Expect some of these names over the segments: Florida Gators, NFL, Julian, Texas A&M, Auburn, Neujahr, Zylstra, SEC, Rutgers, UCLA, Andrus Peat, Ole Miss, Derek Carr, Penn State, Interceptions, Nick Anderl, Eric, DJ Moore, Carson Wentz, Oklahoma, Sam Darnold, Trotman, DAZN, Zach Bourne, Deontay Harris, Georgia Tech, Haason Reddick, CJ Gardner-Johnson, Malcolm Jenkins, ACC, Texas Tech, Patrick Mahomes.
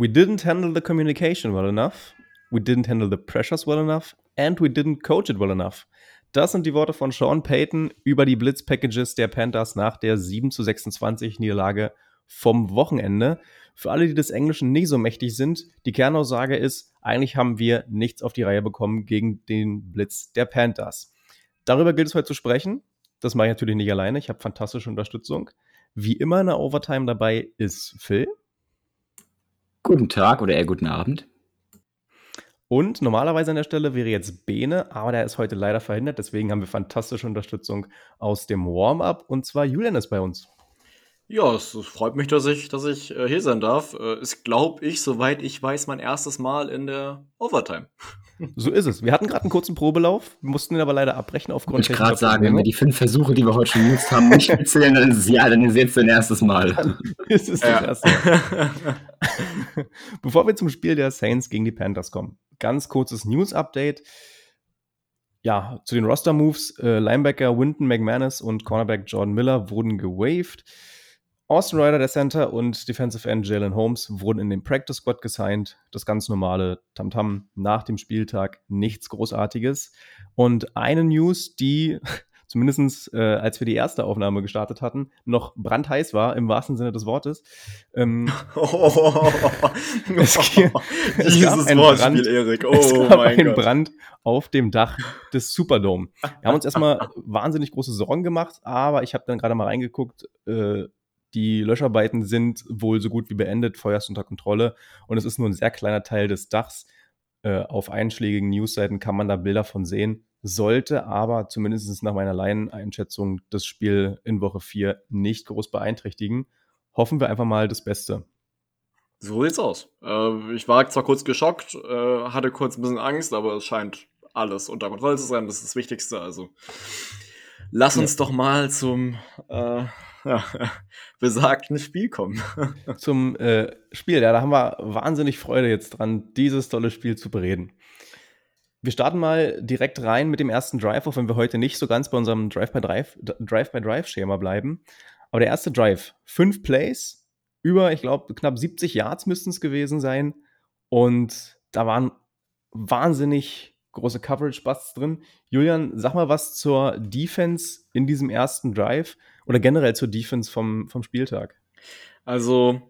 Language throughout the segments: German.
We didn't handle the communication well enough, we didn't handle the pressures well enough and we didn't coach it well enough. Das sind die Worte von Sean Payton über die Blitz-Packages der Panthers nach der 7:26 Niederlage vom Wochenende. Für alle, die des Englischen nicht so mächtig sind, die Kernaussage ist, eigentlich haben wir nichts auf die Reihe bekommen gegen den Blitz der Panthers. Darüber gilt es heute zu sprechen. Das mache ich natürlich nicht alleine, ich habe fantastische Unterstützung. Wie immer in der Overtime dabei ist Phil. Guten Tag oder eher guten Abend. Und normalerweise an der Stelle wäre jetzt Bene, aber der ist heute leider verhindert. Deswegen haben wir fantastische Unterstützung aus dem Warm-Up. Und zwar Julian ist bei uns. Ja, es freut mich, dass ich hier sein darf. Ist, glaube ich, soweit ich weiß, mein erstes Mal in der Overtime. So ist es. Wir hatten gerade einen kurzen Probelauf, mussten ihn aber leider abbrechen aufgrund der. Ich wollte gerade sagen, wenn wir die 5 Versuche, die wir heute schon genutzt haben, nicht erzählen, dann ist es ja, dann ist jetzt dein erstes Mal. Dann ist es das erste Mal. Bevor wir zum Spiel der Saints gegen die Panthers kommen, ganz kurzes News-Update. Ja, zu den Roster-Moves. Linebacker Winton McManus und Cornerback Jordan Miller wurden gewaved. Austin Ryder, der Center, und Defensive End Jalen Holmes wurden in den Practice-Squad gesigned. Das ganz normale Tamtam nach dem Spieltag, nichts Großartiges. Und eine News, die zumindest als wir die erste Aufnahme gestartet hatten, noch brandheiß war, im wahrsten Sinne des Wortes. Es gab einen Brand auf dem Dach des Superdome. Wir haben uns erstmal wahnsinnig große Sorgen gemacht, aber ich habe dann gerade mal reingeguckt, die Löscharbeiten sind wohl so gut wie beendet, Feuer ist unter Kontrolle und es ist nur ein sehr kleiner Teil des Dachs. Auf einschlägigen Newsseiten kann man da Bilder von sehen, sollte aber zumindest nach meiner Laieneinschätzung das Spiel in Woche 4 nicht groß beeinträchtigen. Hoffen wir einfach mal das Beste. So sieht's aus. Ich war zwar kurz geschockt, hatte kurz ein bisschen Angst, aber es scheint alles unter Kontrolle zu sein, das ist das Wichtigste. Also lass uns doch mal zum besagten Spiel kommen. Zum Spiel, ja, da haben wir wahnsinnig Freude jetzt dran, dieses tolle Spiel zu bereden. Wir starten mal direkt rein mit dem ersten Drive, auch wenn wir heute nicht so ganz bei unserem Drive-by-Drive-Schema bleiben. Aber der erste Drive, 5 Plays, über, ich glaube, knapp 70 Yards müssten es gewesen sein. Und da waren wahnsinnig große Coverage-Busts drin. Julian, sag mal was zur Defense in diesem ersten Drive oder generell zur Defense vom Spieltag. Also,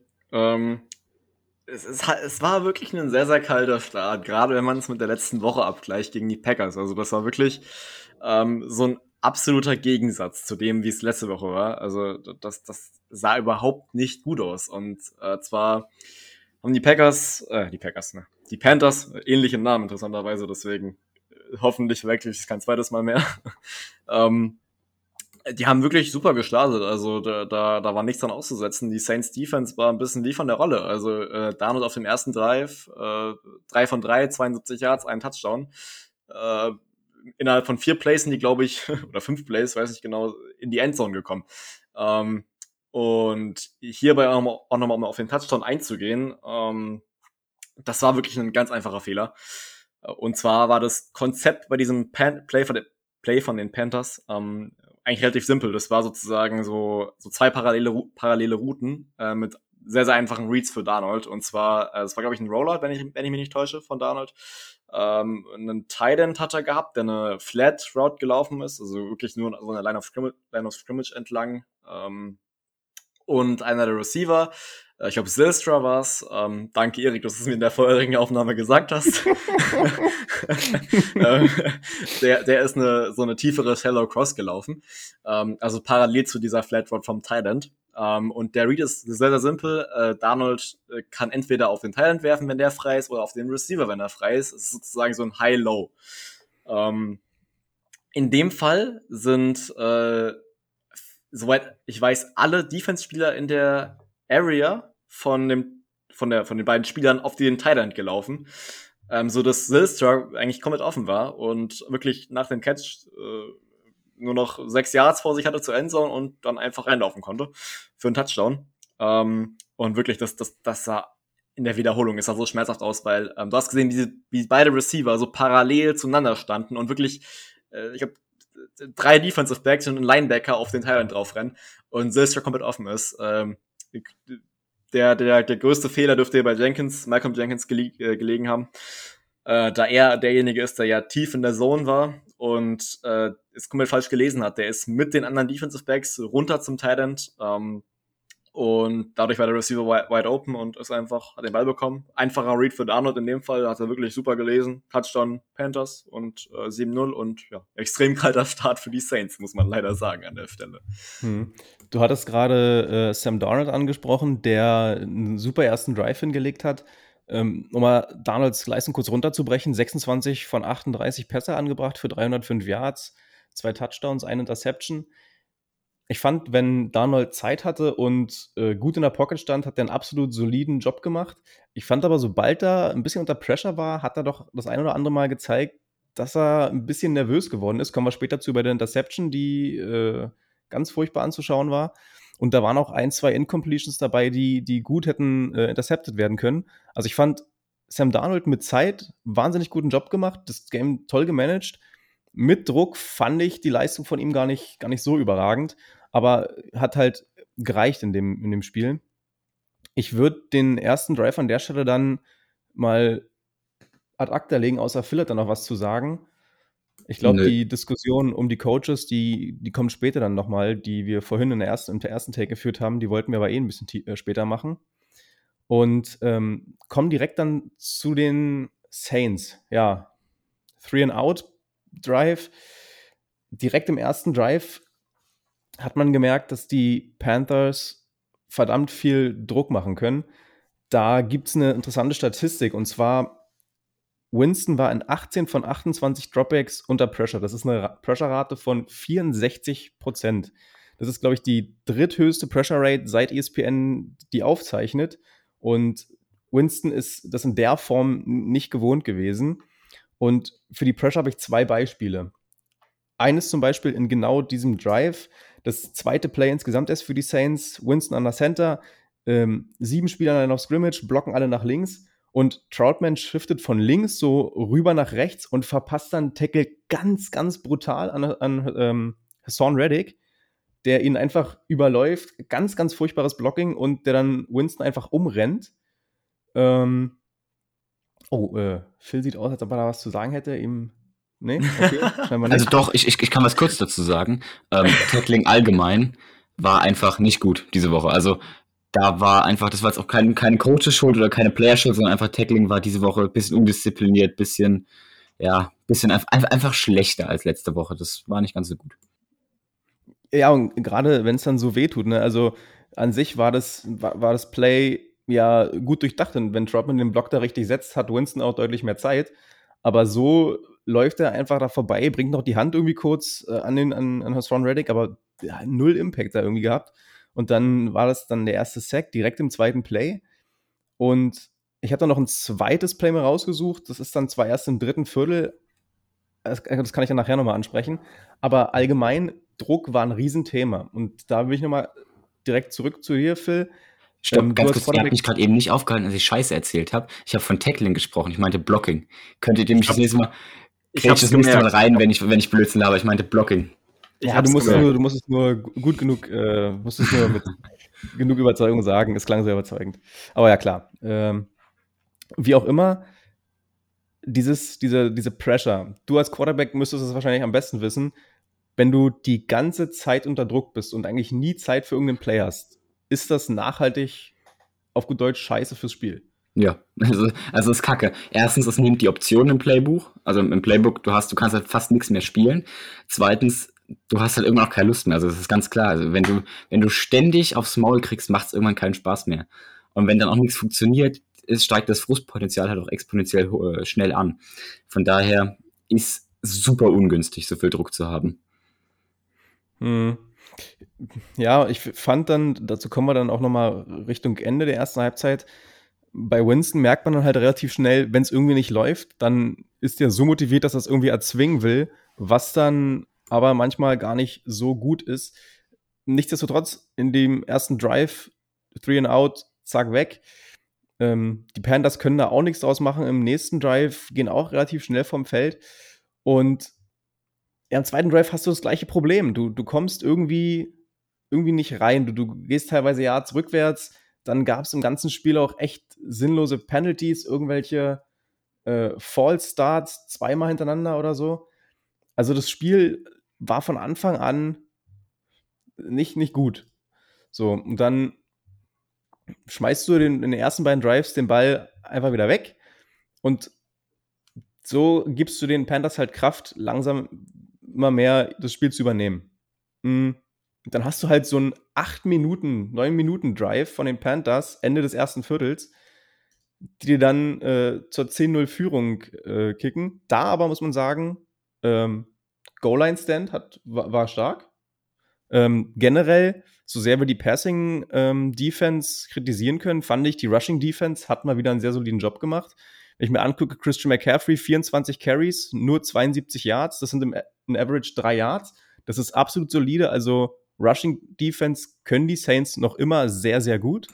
es war wirklich ein sehr, sehr kalter Start, gerade wenn man es mit der letzten Woche abgleicht gegen die Packers. Also das war wirklich so ein absoluter Gegensatz zu dem, wie es letzte Woche war. Also das sah überhaupt nicht gut aus. Und zwar haben die Panthers, ähnlichen Namen interessanterweise, deswegen hoffentlich wirklich kein zweites Mal mehr. Die haben wirklich super gestartet, also da war nichts dran auszusetzen. Die Saints Defense war ein bisschen wie von der Rolle, also Darnold auf dem ersten Drive, 3 von 3, 72 Yards, ein Touchdown. Innerhalb von 4 Plays sind die, glaube ich, oder 5 Plays, weiß nicht genau, in die Endzone gekommen. Und hierbei auch nochmal, um auf den Touchdown einzugehen, das war wirklich ein ganz einfacher Fehler. Und zwar war das Konzept bei diesem Play von den Panthers eigentlich relativ simpel. Das war sozusagen so 2 parallele Routen mit sehr, sehr einfachen Reads für Darnold. Und zwar, es war, glaube ich, ein Rollout, wenn ich mich nicht täusche, von Darnold. Einen Tight End hat er gehabt, der eine Flat Route gelaufen ist, also wirklich nur so eine Line of Scrimmage entlang. Und einer der Receiver, ich glaube, Zylstra war es. Danke, Eric, dass du es mir in der vorherigen Aufnahme gesagt hast. Der ist so eine tiefere Shallow Cross gelaufen. Also parallel zu dieser Flat Route vom Tight End. Und der Read ist sehr, sehr simpel. Darnold kann entweder auf den Tight End werfen, wenn der frei ist, oder auf den Receiver, wenn er frei ist. Es ist sozusagen so ein High-Low. In dem Fall sind, soweit ich weiß, alle Defense-Spieler in der Area von den beiden Spielern auf den Tight End gelaufen, so dass Zylstra eigentlich komplett offen war und wirklich nach dem Catch nur noch 6 Yards vor sich hatte zur Endzone und dann einfach reinlaufen konnte für einen Touchdown. Und wirklich, das sah in der Wiederholung, es sah so schmerzhaft aus, weil du hast gesehen, wie beide Receiver so parallel zueinander standen und wirklich, ich glaube, 3 Defensive Backs und ein Linebacker auf den Tight End drauf rennen und Zylstra komplett offen ist. der größte Fehler dürfte bei Malcolm Jenkins gelegen haben, da er derjenige ist, der ja tief in der Zone war und es komplett falsch gelesen hat. Der ist mit den anderen Defensive Backs runter zum Tight End und dadurch war der Receiver wide open und ist einfach, hat den Ball bekommen. Einfacher Read für Darnold in dem Fall, hat er wirklich super gelesen. Touchdown Panthers und 7-0 und ja, extrem kalter Start für die Saints, muss man leider sagen an der Stelle. Hm. Du hattest gerade Sam Darnold angesprochen, der einen super ersten Drive hingelegt hat. Um mal Darnolds Leistung kurz runterzubrechen, 26 von 38 Pässe angebracht für 305 Yards, 2 Touchdowns, 1 Interception. Ich fand, wenn Darnold Zeit hatte und gut in der Pocket stand, hat er einen absolut soliden Job gemacht. Ich fand aber, sobald er ein bisschen unter Pressure war, hat er doch das ein oder andere Mal gezeigt, dass er ein bisschen nervös geworden ist. Kommen wir später zu bei der Interception, die ganz furchtbar anzuschauen war. Und da waren auch 1, 2 Incompletions dabei, die gut hätten intercepted werden können. Also ich fand, Sam Darnold mit Zeit wahnsinnig guten Job gemacht, das Game toll gemanagt. Mit Druck fand ich die Leistung von ihm gar nicht so überragend, aber hat halt gereicht in dem Spiel. Ich würde den ersten Drive an der Stelle dann mal ad acta legen, außer Phil hat da noch was zu sagen. Ich glaube, die Diskussion um die Coaches, die kommen später dann nochmal, die wir vorhin im ersten Take geführt haben, die wollten wir aber ein bisschen später machen. Und kommen direkt dann zu den Saints. Ja, 3-and-out-Drive. Direkt im ersten Drive hat man gemerkt, dass die Panthers verdammt viel Druck machen können. Da gibt es eine interessante Statistik, und zwar: Winston war in 18 von 28 Dropbacks unter Pressure. Das ist eine Pressure-Rate von 64%. Das ist, glaube ich, die dritthöchste Pressure-Rate seit ESPN, die aufzeichnet. Und Winston ist das in der Form nicht gewohnt gewesen. Und für die Pressure habe ich 2 Beispiele. Eines zum Beispiel in genau diesem Drive. Das zweite Play insgesamt ist für die Saints. Winston an der Center. 7 Spieler an der Line of Scrimmage, blocken alle nach links. Und Trotman shiftet von links so rüber nach rechts und verpasst dann Tackle ganz, ganz brutal an Haason Reddick, der ihn einfach überläuft. Ganz, ganz furchtbares Blocking und der dann Winston einfach umrennt. Phil sieht aus, als ob er da was zu sagen hätte. Nee? Okay, scheinbar nicht. Also doch, ich kann was kurz dazu sagen. Tackling allgemein war einfach nicht gut diese Woche. Also da war einfach, das war jetzt auch keine Coaches-Schuld oder keine Player-Schuld, sondern einfach Tackling war diese Woche ein bisschen undiszipliniert, bisschen einfach schlechter als letzte Woche. Das war nicht ganz so gut. Ja, und gerade wenn es dann so wehtut, ne? Also an sich war das Play ja gut durchdacht. Und wenn Trotman den Block da richtig setzt, hat Winston auch deutlich mehr Zeit. Aber so läuft er einfach da vorbei, bringt noch die Hand irgendwie kurz an Haason Reddick, aber ja, null Impact da irgendwie gehabt. Und dann war das dann der erste Sack direkt im zweiten Play. Und ich habe dann noch ein zweites Play mal rausgesucht. Das ist dann zwar erst im dritten Viertel. Das kann ich dann nachher nochmal ansprechen. Aber allgemein, Druck war ein Riesenthema. Und da will ich nochmal direkt zurück zu dir, Phil. Stopp, ganz kurz, ihr habt mich gerade eben nicht aufgehalten, als ich Scheiße erzählt habe. Ich habe von Tackling gesprochen. Ich meinte Blocking. Könntet ihr mich das nächste Mal... Ich hab's gemerkt. Mal rein, wenn ich Blödsinn habe. Ich meinte Blocking. Ja, du musst es nur mit genug Überzeugung sagen. Es klang sehr überzeugend. Aber ja, klar. Wie auch immer, diese Pressure. Du als Quarterback müsstest es wahrscheinlich am besten wissen. Wenn du die ganze Zeit unter Druck bist und eigentlich nie Zeit für irgendeinen Play hast, ist das nachhaltig, auf gut Deutsch, scheiße fürs Spiel. Ja, also ist kacke. Erstens, es nimmt die Option im Playbook. Also im Playbook, du kannst halt fast nichts mehr spielen. Zweitens, du hast halt irgendwann auch keine Lust mehr, also das ist ganz klar. Also wenn du ständig aufs Maul kriegst, macht es irgendwann keinen Spaß mehr. Und wenn dann auch nichts funktioniert, steigt das Frustpotenzial halt auch exponentiell schnell an. Von daher ist super ungünstig, so viel Druck zu haben. Hm. Ja, ich fand dann, dazu kommen wir dann auch nochmal Richtung Ende der ersten Halbzeit, bei Winston merkt man dann halt relativ schnell, wenn es irgendwie nicht läuft, dann ist der so motiviert, dass er es irgendwie erzwingen will, was dann aber manchmal gar nicht so gut ist. Nichtsdestotrotz, in dem ersten Drive, 3-and-out, zack, weg. Die Panthers können da auch nichts draus machen. Im nächsten Drive gehen auch relativ schnell vom Feld. Und ja, im zweiten Drive hast du das gleiche Problem. Du kommst irgendwie nicht rein. Du gehst teilweise Yards rückwärts. Dann gab es im ganzen Spiel auch echt sinnlose Penalties, irgendwelche False Starts, zweimal hintereinander oder so. Also das Spiel war von Anfang an nicht gut. So, und dann schmeißt du in den ersten beiden Drives den Ball einfach wieder weg und so gibst du den Panthers halt Kraft, langsam immer mehr das Spiel zu übernehmen. Dann hast du halt so einen 9 Minuten Drive von den Panthers, Ende des ersten Viertels, die dir dann zur 10-0 Führung kicken. Da aber muss man sagen, Goal-Line-Stand war stark. Generell, so sehr wir die Passing-Defense kritisieren können, fand ich, die Rushing-Defense hat mal wieder einen sehr soliden Job gemacht. Wenn ich mir angucke, Christian McCaffrey, 24 Carries, nur 72 Yards, das sind im Average 3 Yards. Das ist absolut solide, also Rushing-Defense können die Saints noch immer sehr, sehr gut.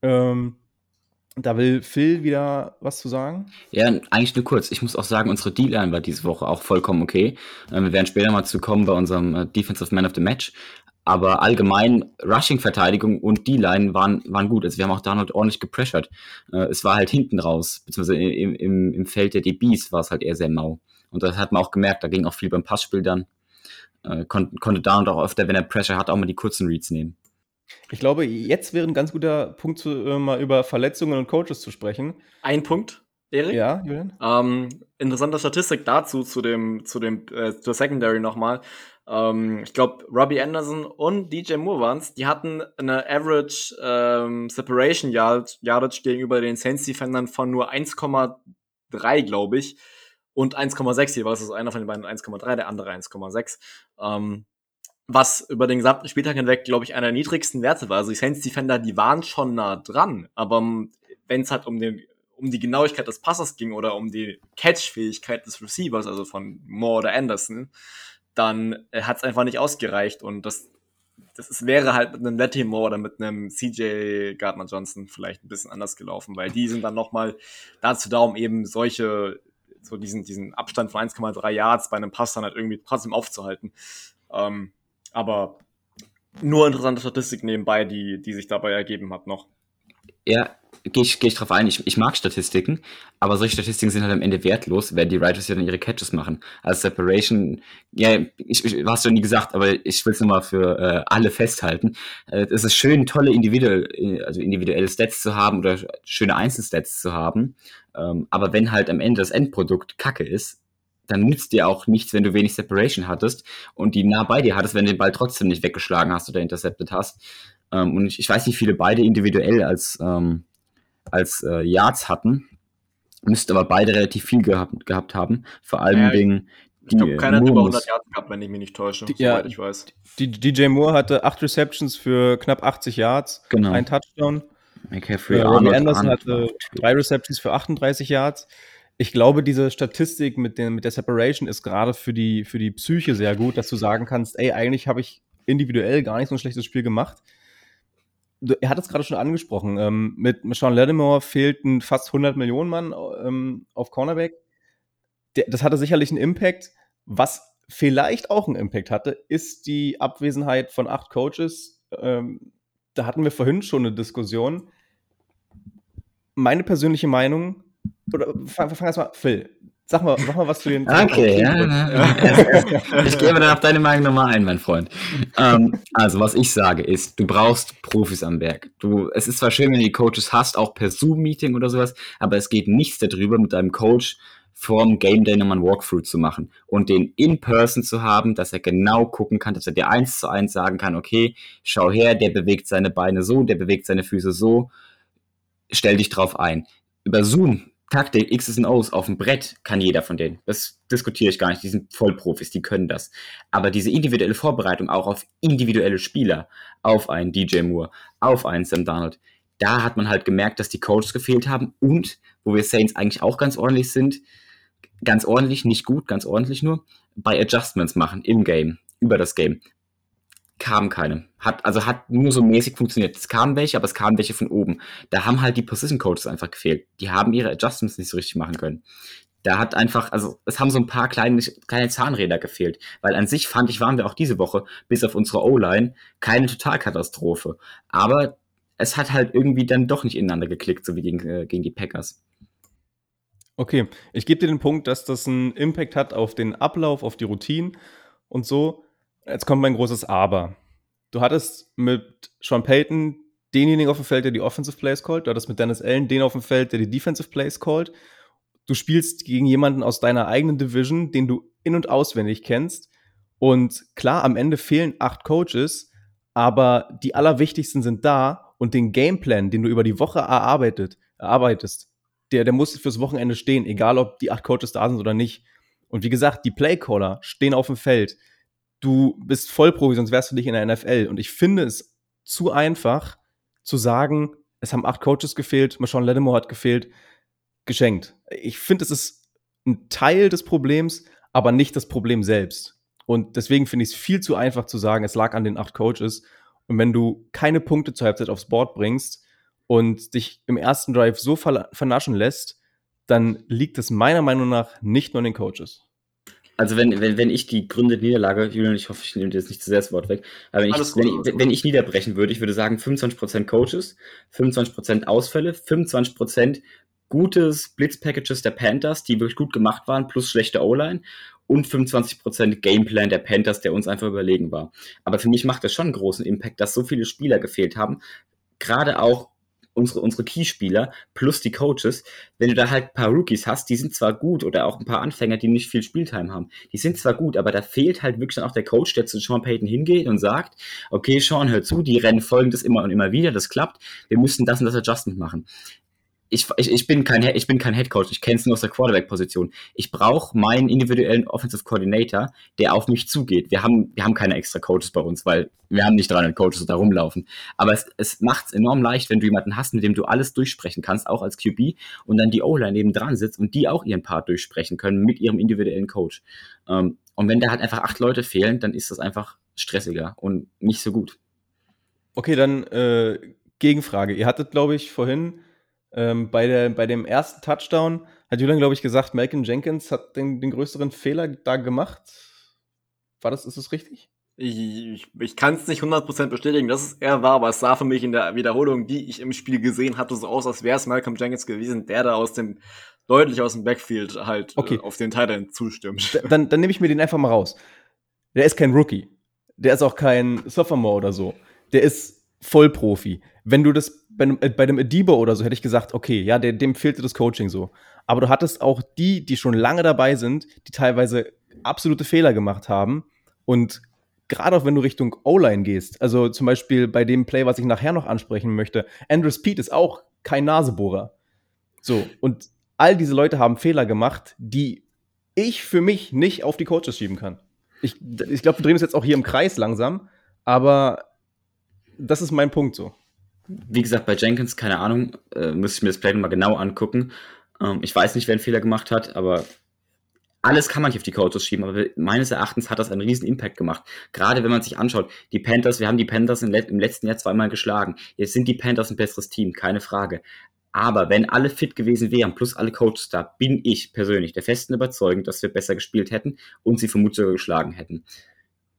Da will Phil wieder was zu sagen. Ja, eigentlich nur kurz. Ich muss auch sagen, unsere D-Line war diese Woche auch vollkommen okay. Wir werden später mal zu kommen bei unserem Defensive Man of the Match. Aber allgemein Rushing-Verteidigung und D-Line waren gut. Also wir haben auch Darnold ordentlich gepressured. Es war halt hinten raus, beziehungsweise im Feld der DBs war es halt eher sehr mau. Und das hat man auch gemerkt. Da ging auch viel beim Passspiel dann. Konnte Darnold auch öfter, wenn er Pressure hat, auch mal die kurzen Reads nehmen. Ich glaube, jetzt wäre ein ganz guter Punkt, mal über Verletzungen und Coaches zu sprechen. Ein Punkt, Eric? Ja, Julian? Interessante Statistik dazu, zur Secondary nochmal. Ich glaube, Robbie Anderson und DJ Moore waren es. Die hatten eine Average Separation Yardage gegenüber den Saints-Defendern von nur 1,3, glaube ich. Und 1,6 jeweils. Also einer von den beiden 1,3, der andere 1,6. Was über den gesamten Spieltag hinweg, glaube ich, einer der niedrigsten Werte war. Also die Saints-Defender, die waren schon nah dran, aber wenn es halt um die Genauigkeit des Passers ging oder um die Catch-Fähigkeit des Receivers, also von Moore oder Anderson, dann hat es einfach nicht ausgereicht und das wäre halt mit einem Lattimore oder mit einem CJ Gardner-Johnson vielleicht ein bisschen anders gelaufen, weil die sind dann nochmal dazu da, um eben diesen Abstand von 1,3 Yards bei einem Pass dann halt irgendwie trotzdem aufzuhalten. Aber nur interessante Statistik nebenbei, die sich dabei ergeben hat noch. Ja, gehe ich drauf ein. Ich mag Statistiken, aber solche Statistiken sind halt am Ende wertlos, wenn die Writers ja dann ihre Catches machen. Als Separation, ja, ich hast du nie gesagt, aber ich will es nochmal für alle festhalten. Es ist schön, tolle individuelle Stats zu haben oder schöne Einzelstats zu haben, aber wenn halt am Ende das Endprodukt kacke ist, dann nützt dir auch nichts, wenn du wenig Separation hattest und die nah bei dir hattest, wenn du den Ball trotzdem nicht weggeschlagen hast oder intercepted hast. Und ich weiß nicht, viele beide individuell als Yards hatten, müssten aber beide relativ viel gehabt haben. Vor allem wegen... Ich glaube, keiner hat über 100 Yards gehabt, wenn ich mich nicht täusche, soweit ich weiß. DJ Moore hatte 8 Receptions für knapp 80 Yards, genau. Ein Touchdown. McCaffrey, Robbie Anderson hatte 3 Receptions für 38 Yards. Ich glaube, diese Statistik mit der Separation ist gerade für die Psyche sehr gut, dass du sagen kannst, ey, eigentlich habe ich individuell gar nicht so ein schlechtes Spiel gemacht. Er hat es gerade schon angesprochen. Mit Sean Lattimore fehlt ein fast 100 Millionen Mann auf Cornerback. Das hatte sicherlich einen Impact. Was vielleicht auch einen Impact hatte, ist die Abwesenheit von 8 Coaches. Da hatten wir vorhin schon eine Diskussion. Meine persönliche Meinung, oder fang erst mal, Phil, sag mal was zu den... Okay, ja. Ich gebe dann auf deine Meinung nochmal ein, mein Freund. Also, was ich sage ist, du brauchst Profis am Werk. Es ist zwar schön, wenn du die Coaches hast, auch per Zoom-Meeting oder sowas, aber es geht nichts darüber, mit deinem Coach vorm Game Day nochmal ein Walkthrough zu machen und den in Person zu haben, dass er genau gucken kann, dass er dir 1:1 sagen kann, okay, schau her, der bewegt seine Beine so, der bewegt seine Füße so, stell dich drauf ein. Über Zoom Taktik, X's und O's auf dem Brett kann jeder von denen. Das diskutiere ich gar nicht. Die sind Vollprofis, die können das. Aber diese individuelle Vorbereitung auch auf individuelle Spieler, auf einen DJ Moore, auf einen Sam Darnold, da hat man halt gemerkt, dass die Coaches gefehlt haben und, wo wir Saints eigentlich auch ganz ordentlich sind, ganz ordentlich, nicht gut, ganz ordentlich nur, bei Adjustments machen im Game, über das Game. Kamen keine. Hat nur so mäßig funktioniert. Es kamen welche, aber es kamen welche von oben. Da haben halt die Position Coaches einfach gefehlt. Die haben ihre Adjustments nicht so richtig machen können. Da hat einfach, also es haben so ein paar kleine Zahnräder gefehlt. Weil an sich, fand ich, waren wir auch diese Woche, bis auf unsere O-Line, keine Totalkatastrophe. Aber es hat halt irgendwie dann doch nicht ineinander geklickt, so wie gegen die Packers. Okay, ich gebe dir den Punkt, dass das einen Impact hat auf den Ablauf, auf die Routinen und so. Jetzt kommt mein großes Aber. Du hattest mit Sean Payton denjenigen auf dem Feld, der die Offensive Plays callt. Du hattest mit Dennis Allen den auf dem Feld, der die Defensive Plays callt. Du spielst gegen jemanden aus deiner eigenen Division, den du in- und auswendig kennst. Und klar, am Ende fehlen 8 Coaches, aber die allerwichtigsten sind da. Und den Gameplan, den du über die Woche erarbeitest, der muss fürs Wochenende stehen, egal ob die 8 Coaches da sind oder nicht. Und wie gesagt, die Playcaller stehen auf dem Feld. Du bist Vollprofi, sonst wärst du nicht in der NFL. Und ich finde es zu einfach zu sagen, es haben 8 Coaches gefehlt, Sean Lattimore hat gefehlt, geschenkt. Ich finde, es ist ein Teil des Problems, aber nicht das Problem selbst. Und deswegen finde ich es viel zu einfach zu sagen, es lag an den 8 Coaches. Und wenn du keine Punkte zur Halbzeit aufs Board bringst und dich im ersten Drive so vernaschen lässt, dann liegt es meiner Meinung nach nicht nur an den Coaches. Also wenn ich die Gründe der Niederlage, Julian, ich hoffe, ich nehme dir jetzt nicht zu sehr das Wort weg, aber wenn ich niederbrechen würde, ich würde sagen 25% Coaches, 25% Ausfälle, 25% gutes Blitz-Packages der Panthers, die wirklich gut gemacht waren, plus schlechte O-Line und 25% Gameplan der Panthers, der uns einfach überlegen war. Aber für mich macht das schon einen großen Impact, dass so viele Spieler gefehlt haben, gerade auch unsere Keyspieler plus die Coaches, wenn du da halt ein paar Rookies hast, die sind zwar gut oder auch ein paar Anfänger, die nicht viel Spieltime haben, die sind zwar gut, aber da fehlt halt wirklich dann auch der Coach, der zu Sean Payton hingeht und sagt, okay, Sean, hör zu, die rennen folgendes immer und immer wieder, das klappt, wir müssen das und das Adjustment machen. Ich bin kein Headcoach, ich kenne es nur aus der Quarterback-Position. Ich brauche meinen individuellen Offensive Coordinator, der auf mich zugeht. Wir haben keine extra Coaches bei uns, weil wir haben nicht 300 Coaches da rumlaufen. Aber es macht es enorm leicht, wenn du jemanden hast, mit dem du alles durchsprechen kannst, auch als QB, und dann die O-Line nebendran sitzt und die auch ihren Part durchsprechen können mit ihrem individuellen Coach. Und wenn da halt einfach 8 Leute fehlen, dann ist das einfach stressiger und nicht so gut. Okay, dann Gegenfrage. Ihr hattet, glaube ich, vorhin bei dem ersten Touchdown hat Julian, glaube ich, gesagt, Malcolm Jenkins hat den größeren Fehler da gemacht. Ist das richtig? Ich kann es nicht 100% bestätigen, dass es er war, aber es sah für mich in der Wiederholung, die ich im Spiel gesehen hatte, so aus, als wäre es Malcolm Jenkins gewesen, der da deutlich aus dem Backfield halt auf den Titan zustimmt. Dann nehme ich mir den einfach mal raus. Der ist kein Rookie. Der ist auch kein Sophomore oder so. Der ist Vollprofi. Wenn du das bei dem Adibo oder so, hätte ich gesagt, okay, ja, dem fehlte das Coaching so. Aber du hattest auch die schon lange dabei sind, die teilweise absolute Fehler gemacht haben. Und gerade auch, wenn du Richtung O-Line gehst, also zum Beispiel bei dem Play, was ich nachher noch ansprechen möchte, Andrus Peat ist auch kein Nasebohrer. So, und all diese Leute haben Fehler gemacht, die ich für mich nicht auf die Coaches schieben kann. Ich glaube, wir drehen uns jetzt auch hier im Kreis langsam, aber das ist mein Punkt so. Wie gesagt, bei Jenkins, keine Ahnung, müsste ich mir das Play nochmal genau angucken. Ich weiß nicht, wer einen Fehler gemacht hat, aber alles kann man nicht auf die Coaches schieben, aber meines Erachtens hat das einen riesen Impact gemacht. Gerade wenn man sich anschaut, die Panthers, wir haben die Panthers im letzten Jahr 2-mal geschlagen. Jetzt sind die Panthers ein besseres Team, keine Frage. Aber wenn alle fit gewesen wären, plus alle Coaches da, bin ich persönlich der festen Überzeugung, dass wir besser gespielt hätten und sie vermutlich sogar geschlagen hätten.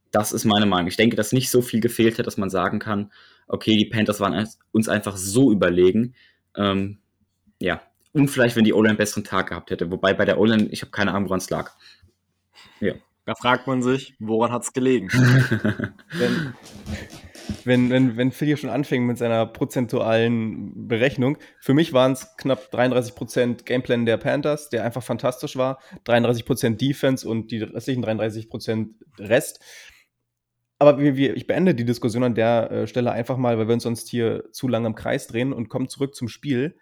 Das ist meine Meinung. Ich denke, dass nicht so viel gefehlt hat, dass man sagen kann, okay, die Panthers waren uns einfach so überlegen. Und vielleicht, wenn die O-Line einen besseren Tag gehabt hätte. Wobei bei der O-Line, ich habe keine Ahnung, woran es lag. Ja. Da fragt man sich, woran hat es gelegen? wenn Phil hier schon anfing mit seiner prozentualen Berechnung, für mich waren es knapp 33% Gameplan der Panthers, der einfach fantastisch war, 33% Defense und die restlichen 33% Rest. Aber ich beende die Diskussion an der Stelle einfach mal, weil wir uns sonst hier zu lange im Kreis drehen, und kommen zurück zum Spiel.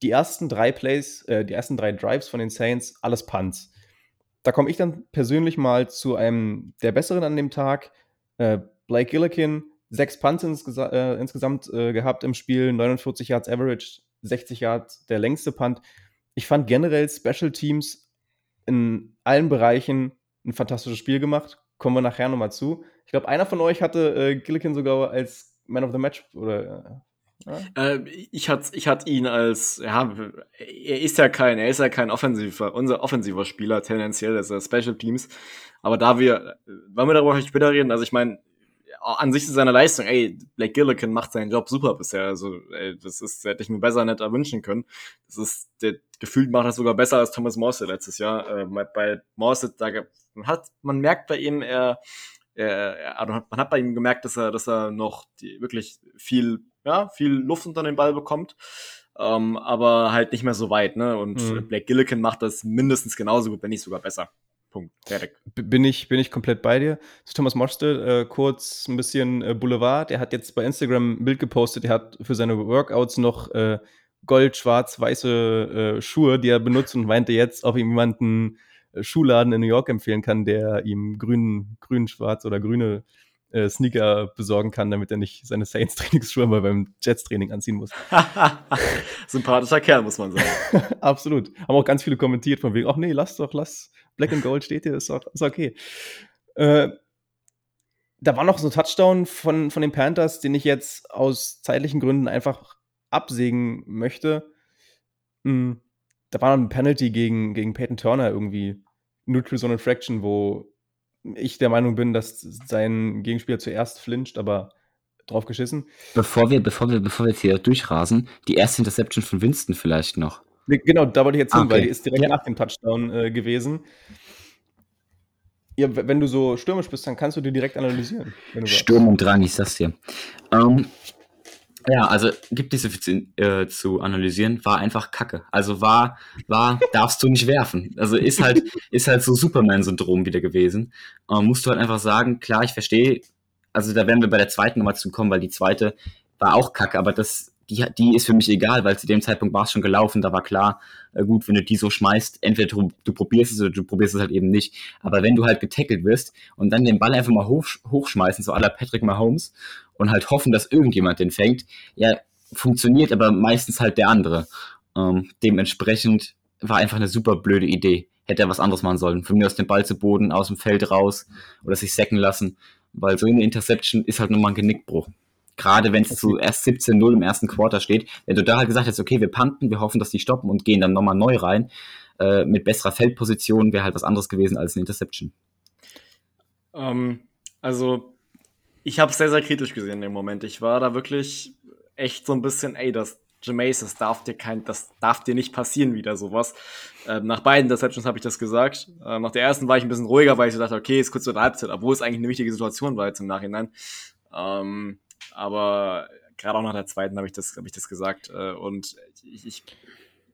Die ersten 3 Plays, die ersten 3 Drives von den Saints, alles Punts. Da komme ich dann persönlich mal zu einem der Besseren an dem Tag. Blake Gillikin, 6 Punts insgesamt gehabt im Spiel, 49 Yards Average, 60 Yards, der längste Punt. Ich fand generell Special Teams in allen Bereichen ein fantastisches Spiel gemacht. Kommen wir nachher nochmal zu. Ich glaube, einer von euch hatte Gillikin sogar als Man of the Match oder. Ich hatte ihn als, ja, er ist ja kein offensiver Spieler, tendenziell, das ist Special Teams, aber da wollen wir darüber später reden, also ich meine, an sich zu seiner Leistung, ey, Blake Gillikin macht seinen Job super bisher, also ey, das ist, hätte ich mir besser nicht erwünschen können. Das ist, der gefühlt macht das sogar besser als Thomas Morse letztes Jahr. Bei Morse, man hat bei ihm gemerkt, dass er noch wirklich viel Luft unter den Ball bekommt, aber halt nicht mehr so weit, ne? Und Blake Gillikin macht das mindestens genauso gut, wenn nicht sogar besser. Punkt. Fertig. Bin ich komplett bei dir. Zu Thomas Morse, kurz ein bisschen Boulevard. Er hat jetzt bei Instagram ein Bild gepostet. Er hat für seine Workouts noch gold-schwarz-weiße Schuhe, die er benutzt, und meinte jetzt, ob ihm jemand einen Schuhladen in New York empfehlen kann, der ihm grün-schwarz oder grüne Sneaker besorgen kann, damit er nicht seine Saints-Trainingsschuhe mal beim Jets-Training anziehen muss. Sympathischer Kerl, muss man sagen. Absolut. Haben auch ganz viele kommentiert von wegen, ach nee, lass, Black and Gold steht hier, ist okay. Da war noch so ein Touchdown von den Panthers, den ich jetzt aus zeitlichen Gründen einfach absägen möchte. Da war noch ein Penalty gegen Peyton Turner irgendwie, Neutral Zone Infraction, wo ich der Meinung bin, dass sein Gegenspieler zuerst flincht, aber drauf geschissen. Bevor wir jetzt hier durchrasen, die erste Interception von Winston vielleicht noch. Genau, da wollte ich jetzt hin, okay. Weil die ist direkt nach dem Touchdown gewesen. Ja, wenn du so stürmisch bist, dann kannst du dir direkt analysieren. Sturm und Drang, ich sag's dir. Also gibt nicht so viel zu analysieren, war einfach Kacke. Also war darfst du nicht werfen. Also ist halt so Superman-Syndrom wieder gewesen. Musst du halt einfach sagen, klar, ich verstehe, also da werden wir bei der zweiten nochmal zu kommen, weil die zweite war auch Kacke, aber die ist für mich egal, weil zu dem Zeitpunkt war es schon gelaufen, da war klar, gut, wenn du die so schmeißt, entweder du probierst es oder du probierst es halt eben nicht, aber wenn du halt getackelt wirst und dann den Ball einfach mal hochschmeißen, so à la Patrick Mahomes, und halt hoffen, dass irgendjemand den fängt, ja, funktioniert aber meistens halt der andere. Dementsprechend war einfach eine super blöde Idee, hätte er was anderes machen sollen, von mir aus den Ball zu Boden, aus dem Feld raus oder sich sacken lassen, weil so eine Interception ist halt nochmal ein Genickbruch. Gerade wenn es zuerst 17-0 im ersten Quarter steht, wenn du da halt gesagt hättest, okay, wir punten, wir hoffen, dass die stoppen und gehen dann nochmal neu rein, mit besserer Feldposition wäre halt was anderes gewesen als eine Interception. Also, ich habe es sehr, sehr kritisch gesehen im Moment. Ich war da wirklich echt so ein bisschen, Jameis, das darf dir nicht passieren wieder, sowas. Nach beiden Interceptions habe ich das gesagt. Nach der ersten war ich ein bisschen ruhiger, weil ich so dachte, okay, ist kurz vor der Halbzeit, obwohl es eigentlich eine wichtige Situation war jetzt im Nachhinein. Aber gerade auch nach der zweiten habe ich das gesagt. Und ich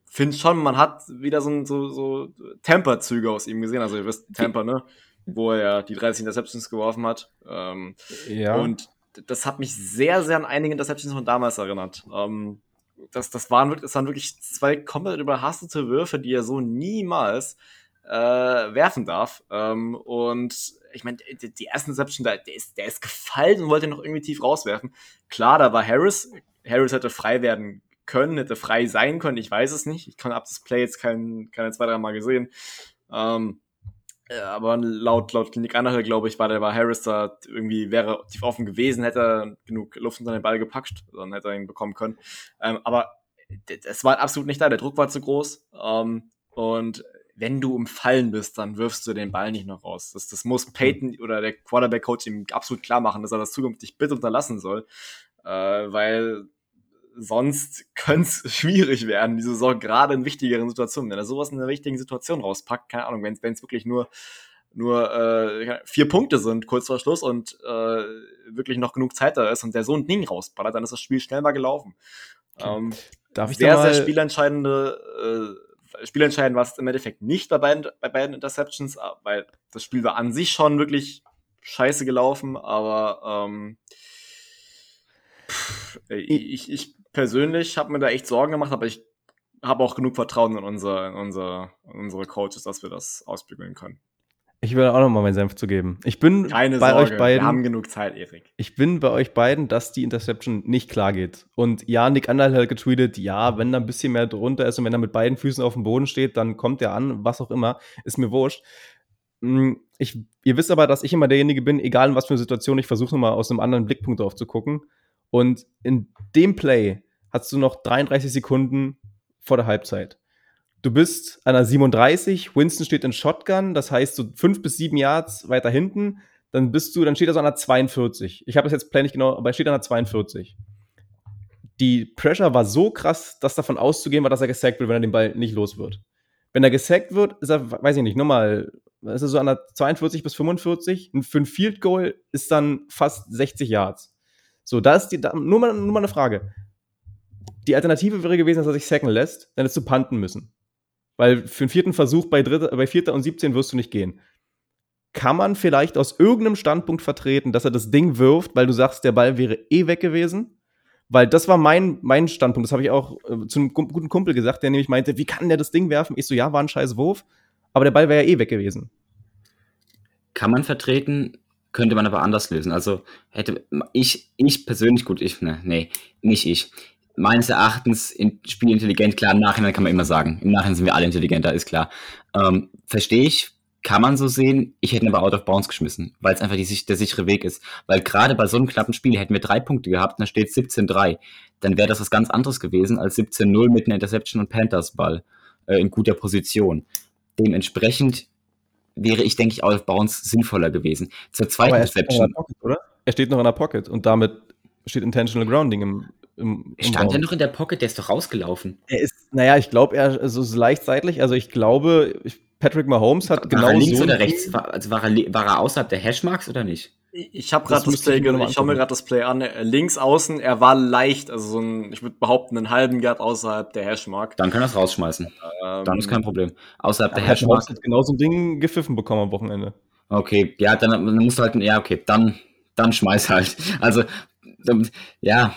finde schon, man hat wieder so Temperzüge aus ihm gesehen. Also ihr wisst, Temper, ne? Wo er die 30 Interceptions geworfen hat. Ja. Und das hat mich sehr, sehr an einige Interceptions von damals erinnert. Das waren wirklich zwei komplett überhastete Würfe, die er so niemals werfen darf. Und ich meine, die erste Interception, der ist gefallen und wollte noch irgendwie tief rauswerfen. Klar, da war Harris. Harris hätte frei werden können, hätte frei sein können. Ich weiß es nicht. Ich kann ab das Play jetzt keine zwei, drei Mal gesehen. Aber laut Klinik Anhalt, glaube ich, war Harris da irgendwie, wäre tief offen gewesen, hätte er genug Luft unter den Ball gepackt, dann hätte er ihn bekommen können. Aber es war absolut nicht da. Der Druck war zu groß. Und wenn du im Fallen bist, dann wirfst du den Ball nicht noch raus. Das muss Peyton oder der Quarterback-Coach ihm absolut klar machen, dass er das zukünftig bitte unterlassen soll, weil sonst könnte es schwierig werden, diese Saison gerade in wichtigeren Situationen. Wenn er sowas in einer wichtigen Situation rauspackt, keine Ahnung, wenn es wirklich nur 4 Punkte sind, kurz vor Schluss, und wirklich noch genug Zeit da ist und der so ein Ding rausballert, dann ist das Spiel schnell mal gelaufen. Okay. Darf ich sehr, sehr spielentscheidende Spielentscheidend war es im Endeffekt nicht bei beiden Interceptions, weil das Spiel war an sich schon wirklich scheiße gelaufen, aber ich persönlich habe mir da echt Sorgen gemacht, aber ich habe auch genug Vertrauen in unsere Coaches, dass wir das ausbügeln können. Ich will auch nochmal meinen Senf zu geben. Euch beiden. Wir haben genug Zeit, Erik. Ich bin bei euch beiden, dass die Interception nicht klar geht. Und ja, Nick Anderl hat getweetet, ja, wenn da ein bisschen mehr drunter ist und wenn er mit beiden Füßen auf dem Boden steht, dann kommt er an, was auch immer, ist mir wurscht. Ihr wisst aber, dass ich immer derjenige bin, egal in was für eine Situation, ich versuche nochmal aus einem anderen Blickpunkt drauf zu gucken. Und in dem Play hast du noch 33 Sekunden vor der Halbzeit. Du bist an der 37, Winston steht in Shotgun, das heißt so 5 bis 7 Yards weiter hinten. dann steht er so an der 42. Ich habe das jetzt plan nicht genau, aber er steht an der 42. Die Pressure war so krass, dass davon auszugehen war, dass er gesackt wird, wenn er den Ball nicht los wird. Wenn er gesackt wird, ist er, weiß ich nicht, nochmal, ist er so an der 42 bis 45. Für ein Field Goal ist dann fast 60 Yards. So, da ist nur mal eine Frage. Die Alternative wäre gewesen, dass er sich sacken lässt, dann hättest du punten müssen. Weil für einen vierten Versuch bei 4. und 17 wirst du nicht gehen. Kann man vielleicht aus irgendeinem Standpunkt vertreten, dass er das Ding wirft, weil du sagst, der Ball wäre eh weg gewesen? Weil das war mein Standpunkt. Das habe ich auch zu einem guten Kumpel gesagt, der nämlich meinte, wie kann der das Ding werfen? Ich so, ja, war ein scheiß Wurf, aber der Ball wäre ja eh weg gewesen. Kann man vertreten, könnte man aber anders lösen. Also hätte ich persönlich, meines Erachtens spielintelligent, klar, im Nachhinein kann man immer sagen. Im Nachhinein sind wir alle intelligenter, ist klar. Verstehe ich, kann man so sehen. Ich hätte ihn aber out of bounds geschmissen, weil es einfach der sichere Weg ist. Weil gerade bei so einem knappen Spiel hätten wir 3 Punkte gehabt und da steht 17-3. Dann wäre das was ganz anderes gewesen als 17-0 mit einer Interception und Panthers-Ball in guter Position. Dementsprechend wäre ich, denke ich, out of bounds sinnvoller gewesen. Zur zweiten Interception. Er steht noch in der Pocket und damit steht Intentional Grounding im Stand ja noch in der Pocket, der ist doch rausgelaufen. Er ist, ich glaube, er so leicht seitlich. Also ich glaube, Patrick Mahomes hat genau so... War er links oder rechts? Also war er außerhalb der Hashmarks oder nicht? Ich habe gerade das Play, ich schaue mir gerade das Play an. Links außen, er war leicht, also so ein, ich würde behaupten, einen halben Yard außerhalb der Hashmark. Dann kann er es rausschmeißen. Dann ist kein Problem. Außerhalb der Hashmark. Mahomes hat genau so ein Ding gepfiffen bekommen am Wochenende. Okay, ja, dann musst du halt... Ja, okay, dann schmeiß halt. Also... Ja,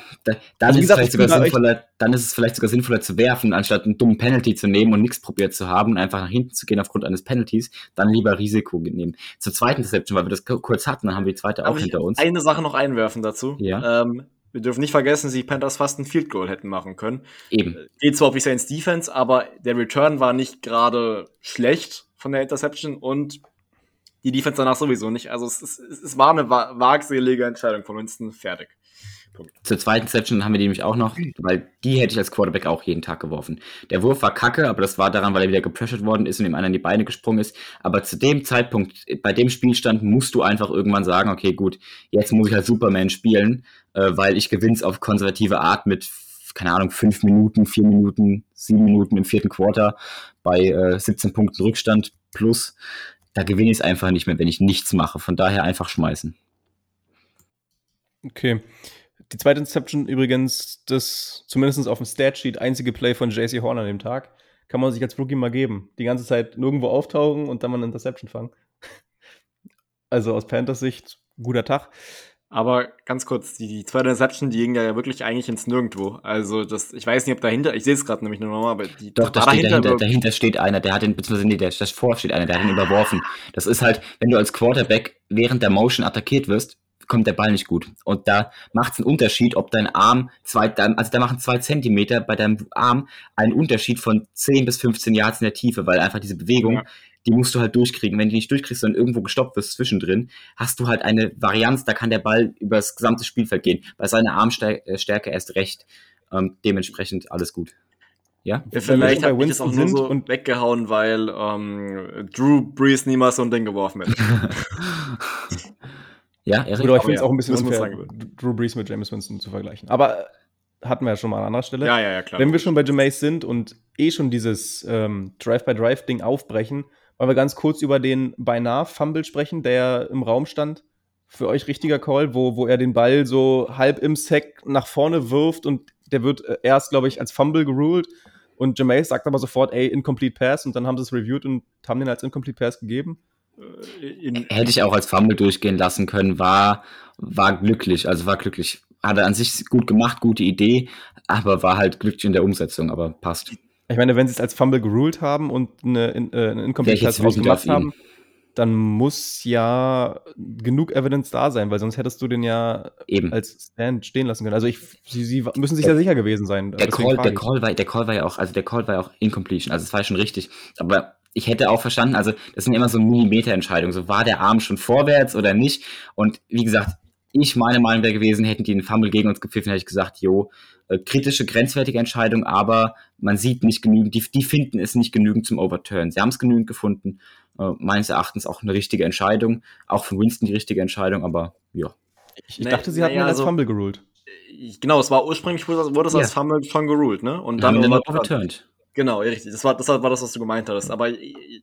dann ist es vielleicht sogar sinnvoller zu werfen, anstatt einen dummen Penalty zu nehmen und nichts probiert zu haben und einfach nach hinten zu gehen aufgrund eines Penalties, dann lieber Risiko nehmen. Zur zweiten Interception, weil wir das kurz hatten, dann haben wir die zweite auch hinter uns. Eine Sache noch einwerfen dazu. Ja. Wir dürfen nicht vergessen, dass die Panthers fast ein Field Goal hätten machen können. Eben. Geht zwar auf die Saints Defense, aber der Return war nicht gerade schlecht von der Interception und die Defense danach sowieso nicht. Also es war eine wagselige Entscheidung von Winston. Fertig. Punkt. Zur zweiten Session haben wir die nämlich auch noch, weil die hätte ich als Quarterback auch jeden Tag geworfen. Der Wurf war kacke, aber das war daran, weil er wieder gepressured worden ist und dem anderen die Beine gesprungen ist. Aber zu dem Zeitpunkt, bei dem Spielstand, musst du einfach irgendwann sagen, okay, gut, jetzt muss ich halt Superman spielen, weil ich gewinne es auf konservative Art mit, keine Ahnung, 5 Minuten, 4 Minuten, 7 Minuten im vierten Quarter bei 17 Punkten Rückstand plus. Da gewinne ich es einfach nicht mehr, wenn ich nichts mache. Von daher einfach schmeißen. Okay. Die zweite Interception übrigens, das zumindest auf dem Statsheet einzige Play von JC Horn an dem Tag, kann man sich als Rookie mal geben. Die ganze Zeit nirgendwo auftauchen und dann mal eine Interception fangen. Also aus Panthers Sicht, guter Tag. Aber ganz kurz, die zweite Interception, die ging ja wirklich eigentlich ins Nirgendwo. Also das, ich weiß nicht, ob dahinter, ich sehe es gerade nämlich nur nochmal, aber die... Doch, dahinter steht einer, der hat den, beziehungsweise nee, davor steht einer, der hat ihn überworfen. Das ist halt, wenn du als Quarterback während der Motion attackiert wirst, kommt der Ball nicht gut. Und da macht es einen Unterschied, ob dein Arm, da machen 2 Zentimeter bei deinem Arm einen Unterschied von 10 bis 15 Yards in der Tiefe, weil einfach diese Bewegung, ja, die musst du halt durchkriegen. Wenn du die nicht durchkriegst, sondern irgendwo gestoppt wirst zwischendrin, hast du halt eine Varianz, da kann der Ball über das gesamte Spielfeld gehen. Bei seiner Armstärke erst recht. Dementsprechend alles gut. Ja? Vielleicht hat mich das auch nur so weggehauen, weil Drew Brees niemals so ein Ding geworfen hätte. Ja, Eric, oder ich finde es auch ein bisschen unfair, Drew Brees mit Jameis Winston zu vergleichen. Aber hatten wir ja schon mal an anderer Stelle. Ja, klar. Wenn wir schon bei Jameis sind und schon dieses Drive-by-Drive-Ding aufbrechen, wollen wir ganz kurz über den Beinah-Fumble sprechen, der im Raum stand. Für euch richtiger Call, wo er den Ball so halb im Sack nach vorne wirft und der wird erst, glaube ich, als Fumble geruled. Und Jameis sagt aber sofort, incomplete pass. Und dann haben sie es reviewed und haben den als incomplete pass gegeben. Hätte ich auch als Fumble durchgehen lassen können, war glücklich. Hat er an sich gut gemacht, gute Idee, aber war halt glücklich in der Umsetzung, aber passt. Ich meine, wenn sie es als Fumble geruled haben und eine Incomplete Pass rausgemacht haben, dann muss ja genug Evidence da sein, weil sonst hättest du den ja eben als Stand stehen lassen können. Also sie müssen sich ja sicher gewesen sein. Der Call war ja auch Incompletion, also es war schon richtig, aber ich hätte auch verstanden, also das sind immer so Millimeterentscheidungen, so war der Arm schon vorwärts oder nicht. Und wie gesagt, meine Meinung wäre gewesen, hätten die einen Fumble gegen uns gepfiffen, hätte ich gesagt, kritische, grenzwertige Entscheidung, aber man sieht nicht genügend, die finden es nicht genügend zum Overturn. Sie haben es genügend gefunden, meines Erachtens auch eine richtige Entscheidung. Auch für Winston die richtige Entscheidung, aber ja. Ich dachte, sie hatten ihn als Fumble geruled. Genau, es war ursprünglich, wurde es als Fumble schon geruled, ne? Und dann wurde es overturned. Genau, richtig. Das war das, was du gemeint hattest. Aber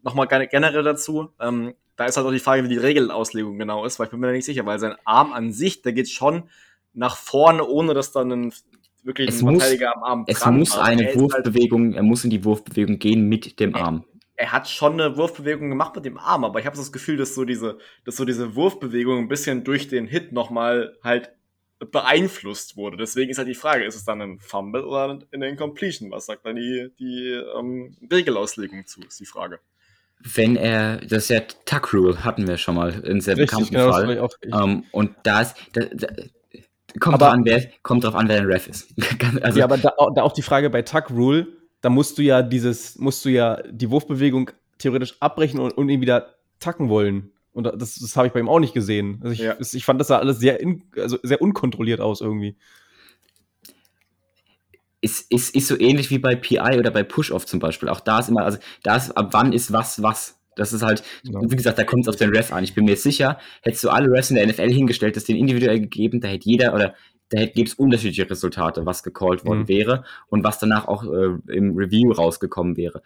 nochmal generell dazu, da ist halt auch die Frage, wie die Regelauslegung genau ist, weil ich bin mir da nicht sicher, weil sein Arm an sich, der geht schon nach vorne, ohne dass dann ein Verteidiger am Arm dran ist. Er muss in die Wurfbewegung gehen mit dem Arm. Er hat schon eine Wurfbewegung gemacht mit dem Arm, aber ich habe das Gefühl, dass diese Wurfbewegung ein bisschen durch den Hit nochmal halt beeinflusst wurde. Deswegen ist halt die Frage, ist es dann ein Fumble oder eine Incompletion? Was sagt dann die Regelauslegung zu, ist die Frage. Wenn er, das ist ja Tuck Rule, hatten wir schon mal, einen sehr bekannten Fall. Und kommt drauf an, wer der Ref ist. Also, ja, aber da auch die Frage bei Tuck Rule, da musst du ja die Wurfbewegung theoretisch abbrechen und ihn wieder tucken wollen. Und das habe ich bei ihm auch nicht gesehen. Also ich fand, das sah alles sehr unkontrolliert aus irgendwie. Ist so ähnlich wie bei PI oder bei Push-Off zum Beispiel. Auch da ist immer, also da ist, ab wann ist was. Das ist halt, wie gesagt, da kommt es auf den Ref an. Ich bin mir sicher, hättest du alle Refs in der NFL hingestellt, das denen individuell gegeben, da hätte jeder oder da gäbe es unterschiedliche Resultate, was gecallt worden wäre und was danach auch im Review rausgekommen wäre.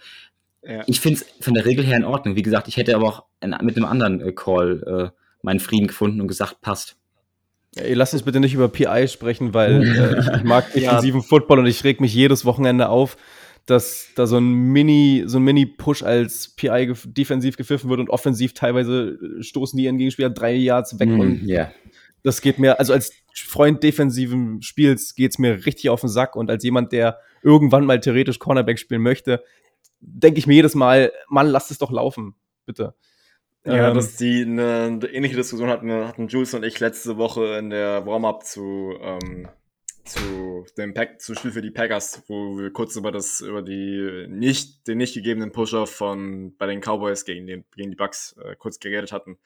Ja. Ich finde es von der Regel her in Ordnung. Wie gesagt, ich hätte aber auch mit einem anderen Call meinen Frieden gefunden und gesagt, passt. Ey, lasst uns bitte nicht über PI sprechen, weil ich mag defensiven Football und ich reg mich jedes Wochenende auf, dass da so ein Mini-Push als PI defensiv gepfiffen wird und offensiv teilweise stoßen die ihren Gegenspieler 3 Yards weg. Das geht mir, also als Freund defensiven Spiels geht's mir richtig auf den Sack und als jemand, der irgendwann mal theoretisch Cornerback spielen möchte, denke ich mir jedes Mal, Mann, lasst es doch laufen, bitte. Ja, dass die eine ähnliche Diskussion hatten Jules und ich letzte Woche in der Warm-Up zu dem Pack, zu Spiel für die Packers, wo wir kurz über den nicht gegebenen Pusher bei den Cowboys gegen die Bucs kurz geredet hatten.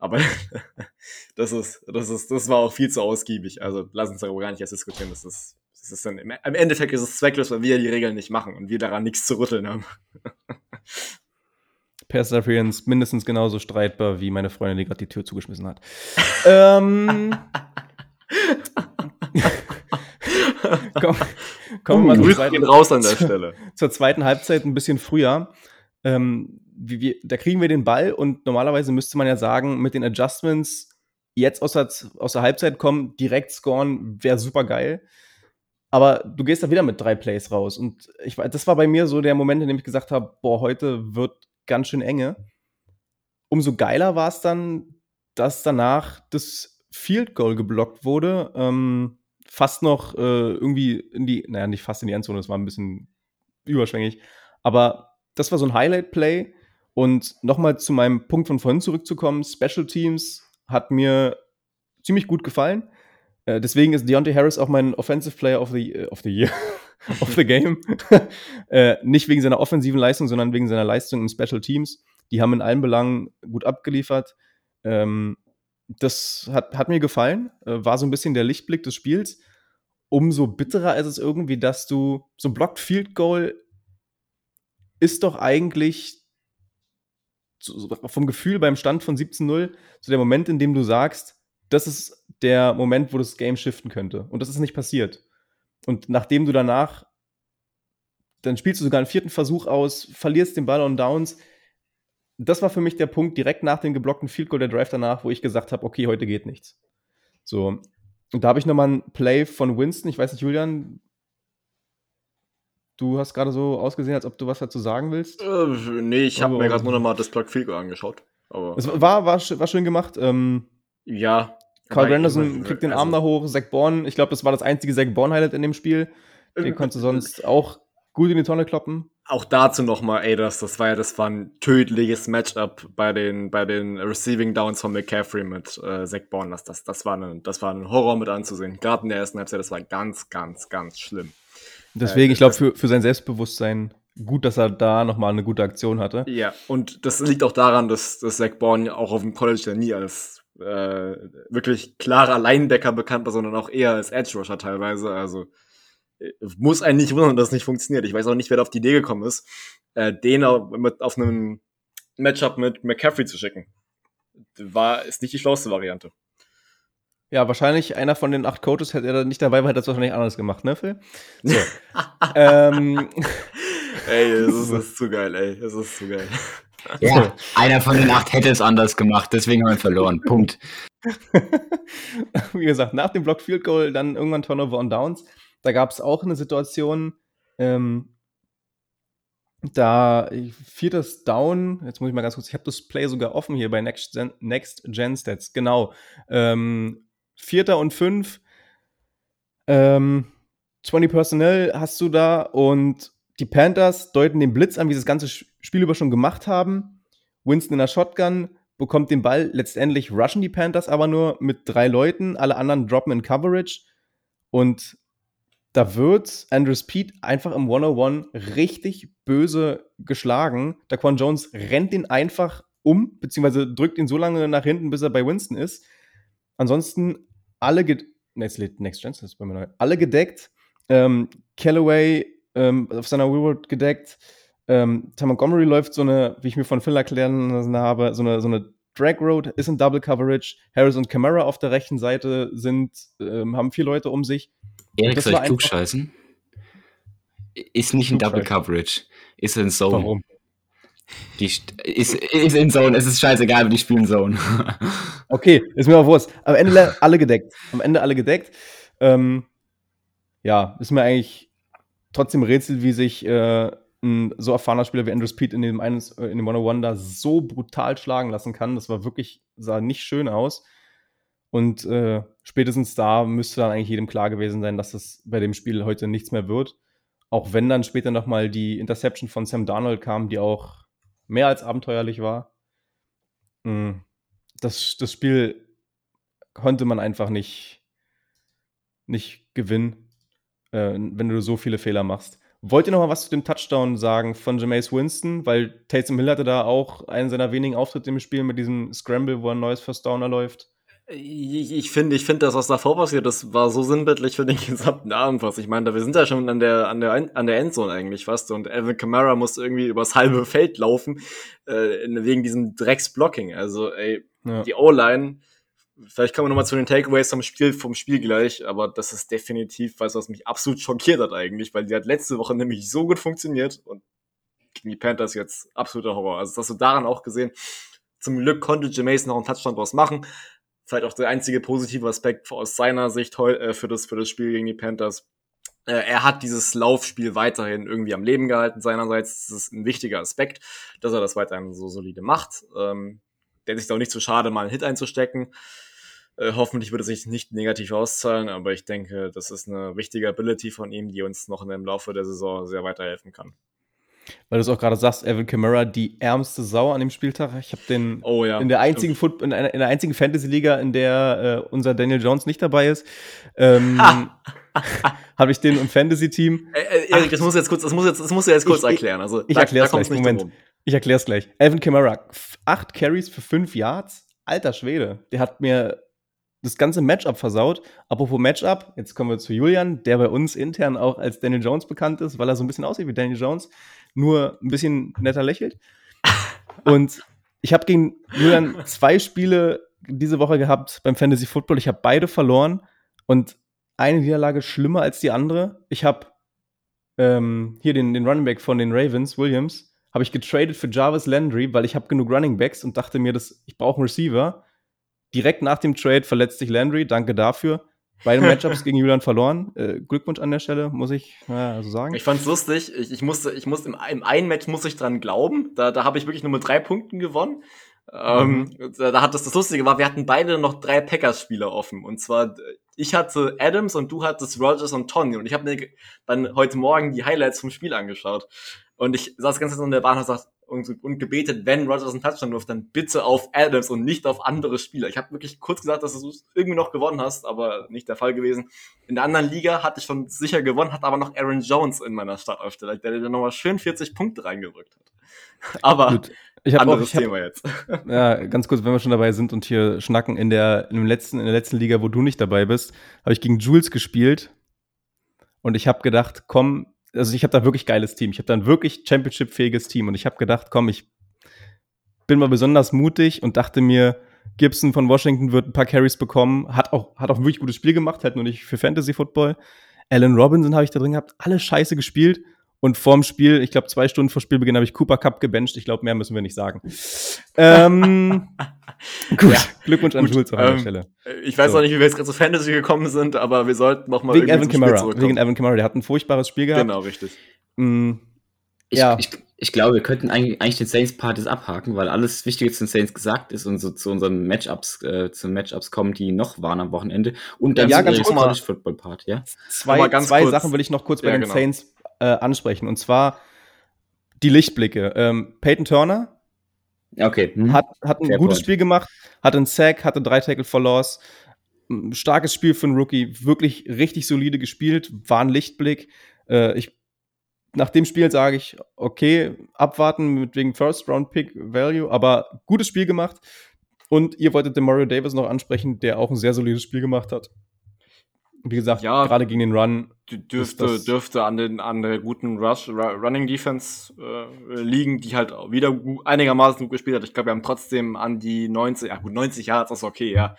Aber das war auch viel zu ausgiebig. Also lass uns darüber gar nicht erst diskutieren. Das ist dann, im Endeffekt ist es zwecklos, weil wir die Regeln nicht machen und wir daran nichts zu rütteln haben. Pass Interference mindestens genauso streitbar wie meine Freundin, die gerade die Tür zugeschmissen hat. Komm mal raus an der Stelle. Zur zweiten Halbzeit ein bisschen früher. Da kriegen wir den Ball und normalerweise müsste man ja sagen, mit den Adjustments jetzt aus der Halbzeit kommen, direkt scoren, wäre super geil. Aber du gehst da wieder mit 3 Plays raus. Und das war bei mir so der Moment, in dem ich gesagt habe, boah, heute wird ganz schön enge. Umso geiler war es dann, dass danach das Field Goal geblockt wurde. Fast noch irgendwie nicht fast in die Endzone, das war ein bisschen überschwänglich. Aber das war so ein Highlight-Play. Und nochmal zu meinem Punkt von vorhin zurückzukommen, Special Teams hat mir ziemlich gut gefallen. Deswegen ist Deontay Harris auch mein Offensive Player of the Year, of the Game. Nicht wegen seiner offensiven Leistung, sondern wegen seiner Leistung im Special Teams. Die haben in allen Belangen gut abgeliefert. Das hat mir gefallen. War so ein bisschen der Lichtblick des Spiels. Umso bitterer ist es irgendwie, dass du so ein Blocked Field Goal ist doch eigentlich so vom Gefühl beim Stand von 17-0 so der Moment, in dem du sagst, das ist der Moment, wo das Game shiften könnte. Und das ist nicht passiert. Und nachdem du danach, dann spielst du sogar einen 4. Versuch aus, verlierst den Ball on Downs. Das war für mich der Punkt, direkt nach dem geblockten Field Goal, der Drive danach, wo ich gesagt habe, okay, heute geht nichts. So. Und da habe ich nochmal einen Play von Winston. Ich weiß nicht, Julian, du hast gerade so ausgesehen, als ob du was dazu sagen willst. Nee, ich habe mir gerade nur nochmal das Block Field Goal angeschaut. Aber es war schön gemacht. Ja. Carl Granderson kriegt den Arm da hoch, Zach Bourne, ich glaube, das war das einzige Zach Bourne-Highlight in dem Spiel. Den konntest du sonst auch gut in die Tonne kloppen. Auch dazu nochmal, das war ein tödliches Matchup bei den Receiving Downs von McCaffrey mit Zach Bourne. Das war ein Horror mit anzusehen. Gerade in der ersten Halbzeit, das war ganz, ganz, ganz schlimm. Deswegen, ich glaube, für sein Selbstbewusstsein gut, dass er da nochmal eine gute Aktion hatte. Ja, und das liegt auch daran, dass Zach Bourne auch auf dem College ja nie als wirklich klarer Linebacker bekannt war, sondern auch eher als Edge-Rusher teilweise. Also muss einen nicht wundern, dass es nicht funktioniert. Ich weiß auch nicht, wer da auf die Idee gekommen ist, den auf einem Matchup mit McCaffrey zu schicken. Ist nicht die schlauste Variante. Ja, wahrscheinlich einer von den 8 Coaches, hätte er da nicht dabei war, hätte das wahrscheinlich anders gemacht, ne, Phil? So. Ey, das ist zu geil, ey. Das ist zu geil. Ja, einer von den 8 hätte es anders gemacht, deswegen haben wir verloren. Punkt. Wie gesagt, nach dem Block Field Goal, dann irgendwann Turnover on Downs. Da gab es auch eine Situation, da viertes Down, jetzt muss ich mal ganz kurz, ich habe das Play sogar offen hier bei Next Gen Stats, genau. 4. und 5, 20 Personnel hast du da und die Panthers deuten den Blitz an, wie sie das ganze Spiel über schon gemacht haben. Winston in der Shotgun bekommt den Ball, letztendlich rushen die Panthers aber nur mit 3 Leuten, alle anderen droppen in Coverage und da wird Andrus Peat einfach im 101 richtig böse geschlagen. Daquan Jones rennt ihn einfach um, beziehungsweise drückt ihn so lange nach hinten, bis er bei Winston ist. Ansonsten alle gedeckt. Callaway auf seiner Wheelwood gedeckt. Ty Montgomery läuft so eine, wie ich mir von Phil erklären habe, so eine Drag Road, ist in Double Coverage. Harris und Kamara auf der rechten Seite haben 4 Leute um sich. Eric, soll ich klugscheißen? Ist nicht in Double Coverage. Ist in Zone. Warum? Ist in Zone. Es ist scheißegal, die spielen Zone. Okay, ist mir auch Wurst. Am Ende alle gedeckt. Ja, ist mir eigentlich trotzdem Rätsel, wie sich ein so erfahrener Spieler wie Andrus Peat in dem 101 da so brutal schlagen lassen kann. Das war wirklich, sah nicht schön aus. Und spätestens da müsste dann eigentlich jedem klar gewesen sein, dass das bei dem Spiel heute nichts mehr wird. Auch wenn dann später nochmal die Interception von Sam Darnold kam, die auch mehr als abenteuerlich war. Das Spiel konnte man einfach nicht gewinnen, wenn du so viele Fehler machst. Wollt ihr noch mal was zu dem Touchdown sagen von Jameis Winston? Weil Taysom Hill hatte da auch einen seiner wenigen Auftritte im Spiel mit diesem Scramble, wo ein neues First Down erläuft. Ich finde, das, was davor passiert ist, war so sinnbildlich für den gesamten Abend fast. Ich meine, wir sind ja schon an der Endzone eigentlich fast und Alvin Kamara muss irgendwie übers halbe Feld laufen, wegen diesem Drecksblocking. Also, ey, ja. Die O-Line, vielleicht kommen wir nochmal zu den Takeaways vom Spiel gleich, aber das ist definitiv was mich absolut schockiert hat eigentlich, weil die hat letzte Woche nämlich so gut funktioniert und gegen die Panthers jetzt absoluter Horror. Also, das hast du daran auch gesehen. Zum Glück konnte Jameis noch einen Touchdown draus machen. Vielleicht auch der einzige positive Aspekt aus seiner Sicht für das Spiel gegen die Panthers. Er hat dieses Laufspiel weiterhin irgendwie am Leben gehalten seinerseits. Das ist ein wichtiger Aspekt, dass er das weiterhin so solide macht. Der ist auch nicht so schade, mal einen Hit einzustecken. Hoffentlich wird es sich nicht negativ auszahlen, aber ich denke, das ist eine wichtige Ability von ihm, die uns noch im Laufe der Saison sehr weiterhelfen kann. Weil du es auch gerade sagst, Alvin Kamara, die ärmste Sau an dem Spieltag. Ich habe den in der einzigen Fantasy-Liga, in der unser Daniel Jones nicht dabei ist, habe ich den im Fantasy-Team. Erik, das musst du jetzt kurz erklären. Also, ich erkläre es gleich, Moment. Ich erkläre es gleich. Alvin Kamara, 8 Carries für 5 Yards. Alter Schwede, der hat mir das ganze Matchup versaut. Apropos Matchup, jetzt kommen wir zu Julian, der bei uns intern auch als Daniel Jones bekannt ist, weil er so ein bisschen aussieht wie Daniel Jones, nur ein bisschen netter lächelt. Und ich habe gegen Julian 2 Spiele diese Woche gehabt beim Fantasy Football. Ich habe beide verloren und eine Niederlage schlimmer als die andere. Ich habe hier den Running Back von den Ravens, Williams, habe ich getradet für Jarvis Landry, weil ich habe genug Running Backs und dachte mir, ich brauche einen Receiver. Direkt nach dem Trade verletzt sich Landry, danke dafür. Beide Matchups gegen Julian verloren. Glückwunsch an der Stelle, muss ich so sagen. Ich fand's lustig. Ich musste im einen Match musste ich dran glauben. Da habe ich wirklich nur mit 3 Punkten gewonnen. Da hat das Lustige war, wir hatten beide noch 3 Packers-Spieler offen. Und zwar, ich hatte Adams und du hattest Rodgers und Toney. Und ich habe mir dann heute Morgen die Highlights vom Spiel angeschaut. Und ich saß ganz in der Bahn und sagte, und gebetet, wenn Rodgers einen Touchdown wirft, dann bitte auf Adams und nicht auf andere Spieler. Ich habe wirklich kurz gesagt, dass du es irgendwie noch gewonnen hast, aber nicht der Fall gewesen. In der anderen Liga hatte ich schon sicher gewonnen, hatte aber noch Aaron Jones in meiner Startaufstellung, der dann nochmal schön 40 Punkte reingedrückt hat. Aber anderes Thema jetzt. Ja, ganz kurz, wenn wir schon dabei sind und hier schnacken, in der letzten Liga, wo du nicht dabei bist, habe ich gegen Jules gespielt und ich habe gedacht, ich habe da wirklich geiles Team. Ich habe da ein wirklich Championship-fähiges Team und ich habe gedacht, komm, ich bin mal besonders mutig und dachte mir, Gibson von Washington wird ein paar Carries bekommen, hat auch ein wirklich gutes Spiel gemacht, halt nur nicht für Fantasy-Football. Allen Robinson habe ich da drin gehabt, alle scheiße gespielt. Und vorm Spiel, ich glaube 2 Stunden vor Spielbeginn, habe ich Cooper Kupp gebencht. Ich glaube, mehr müssen wir nicht sagen. Gut, ja. Glückwunsch an Jules an der Stelle. Ich weiß auch nicht, wie wir jetzt gerade zu Fantasy gekommen sind, aber wir sollten noch mal irgendwie zum Spiel zurückkommen. Wegen Alvin Kamara, der hat ein furchtbares Spiel gehabt. Genau, richtig. Ich glaube, wir könnten eigentlich den Saints-Part jetzt abhaken, weil alles Wichtige zu den Saints gesagt ist und so zu unseren Matchups kommen, die noch waren am Wochenende. Und dann zum College-Football-Part. Ja? Zwei Sachen will ich noch kurz bei den Saints ansprechen. Und zwar die Lichtblicke. Peyton Turner hat ein gutes Spiel gemacht, hat einen Sack, hatte 3 Tackle for Loss. Starkes Spiel für einen Rookie. Wirklich richtig solide gespielt. War ein Lichtblick. Nach dem Spiel sage ich, okay, abwarten mit wegen First-Round-Pick-Value, aber gutes Spiel gemacht. Und ihr wolltet den Mario Davis noch ansprechen, der auch ein sehr solides Spiel gemacht hat. Wie gesagt, gerade gegen den Run. Dürfte an der guten Running-Defense liegen, die halt wieder einigermaßen gut gespielt hat. Ich glaube, wir haben trotzdem an die 90 Yards, das ist okay, ja,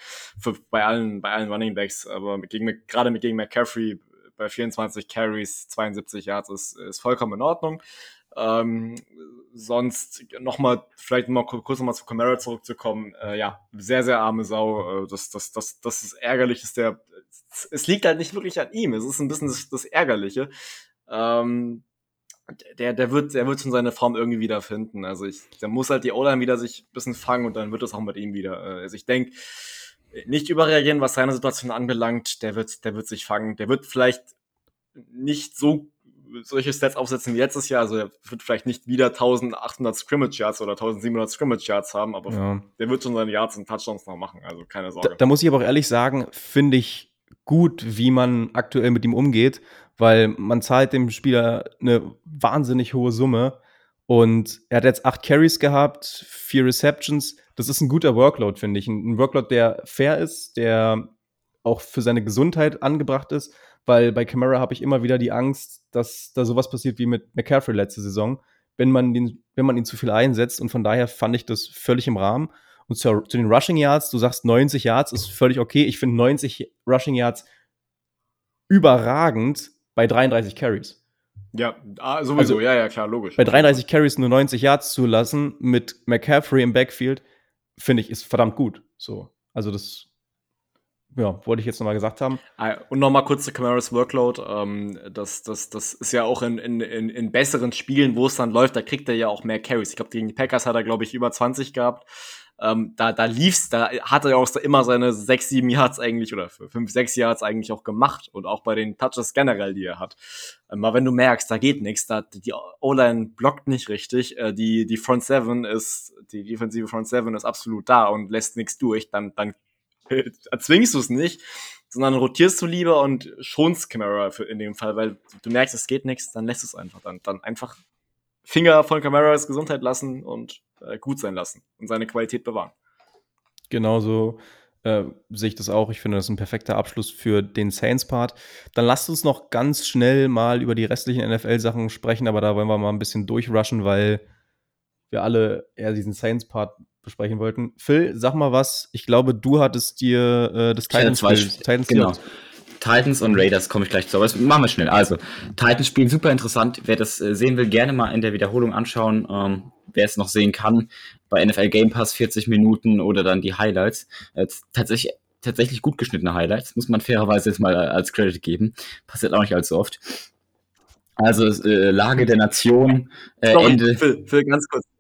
bei allen Running Backs. Aber gegen McCaffrey bei 24 Carries, 72 Yards ist vollkommen in Ordnung. Sonst vielleicht mal kurz zu Kamara zurückzukommen. Sehr, sehr arme Sau. Das ist ärgerlich. Es liegt halt nicht wirklich an ihm. Es ist ein bisschen das Ärgerliche. Der wird schon seine Form irgendwie wieder finden. Also der muss halt die O-Line wieder sich ein bisschen fangen und dann wird das auch mit ihm wieder. Also ich denke, nicht überreagieren, was seine Situation anbelangt. Der wird sich fangen. Der wird vielleicht nicht so solche Stats aufsetzen wie letztes Jahr. Also er wird vielleicht nicht wieder 1800 Scrimmage Yards oder 1700 Scrimmage Yards haben, aber der wird schon seine Yards und Touchdowns noch machen. Also keine Sorge. Da muss ich aber auch ehrlich sagen, finde ich gut, wie man aktuell mit ihm umgeht, weil man zahlt dem Spieler eine wahnsinnig hohe Summe und er hat jetzt 8 Carries gehabt, 4 Receptions. Das ist ein guter Workload, finde ich. Ein Workload, der fair ist, der auch für seine Gesundheit angebracht ist, weil bei Kamara habe ich immer wieder die Angst, dass da sowas passiert wie mit McCaffrey letzte Saison, wenn man ihn zu viel einsetzt. Und von daher fand ich das völlig im Rahmen. Und zu den Rushing Yards, du sagst 90 Yards, ist völlig okay. Ich finde 90 Rushing Yards überragend bei 33 Carries. Ja, sowieso, also, ja, klar, logisch. Bei 33 Carries nur 90 Yards zulassen mit McCaffrey im Backfield, finde ich, ist verdammt gut. So, also das wollte ich jetzt nochmal gesagt haben. Und nochmal kurz zu Kamaras Workload. Das ist ja auch in besseren Spielen, wo es dann läuft, da kriegt er ja auch mehr Carries. Ich glaube, gegen die Packers hat er, glaube ich, über 20 gehabt. Da hat er ja auch immer seine 6-7 Yards eigentlich oder 5-6 Yards eigentlich auch gemacht und auch bei den Touches generell, die er hat. Aber wenn du merkst, da geht nichts, die O-Line blockt nicht richtig, die defensive Front 7 ist absolut da und lässt nichts durch, dann erzwingst du es nicht, sondern rotierst du lieber und schonst Kamara in dem Fall, weil du merkst, es geht nichts, dann lässt es einfach. Dann einfach Finger von Kamaras Gesundheit lassen und gut sein lassen und seine Qualität bewahren. Genauso sehe ich das auch. Ich finde, das ist ein perfekter Abschluss für den Saints-Part. Dann lasst uns noch ganz schnell mal über die restlichen NFL-Sachen sprechen, aber da wollen wir mal ein bisschen durchrushen, weil wir alle eher diesen Saints-Part besprechen wollten. Phil, sag mal was. Ich glaube, du hattest dir das Titans genau. Titans und Raiders komme ich gleich zu, aber das machen wir schnell. Also, Titans spielen super interessant. Wer das sehen will, gerne mal in der Wiederholung anschauen. Wer es noch sehen kann, bei NFL Game Pass 40 Minuten oder dann die Highlights. Tatsächlich gut geschnittene Highlights, muss man fairerweise jetzt mal als Credit geben. Passiert auch nicht allzu oft. Also, Lage der Nation. Ende. Phil,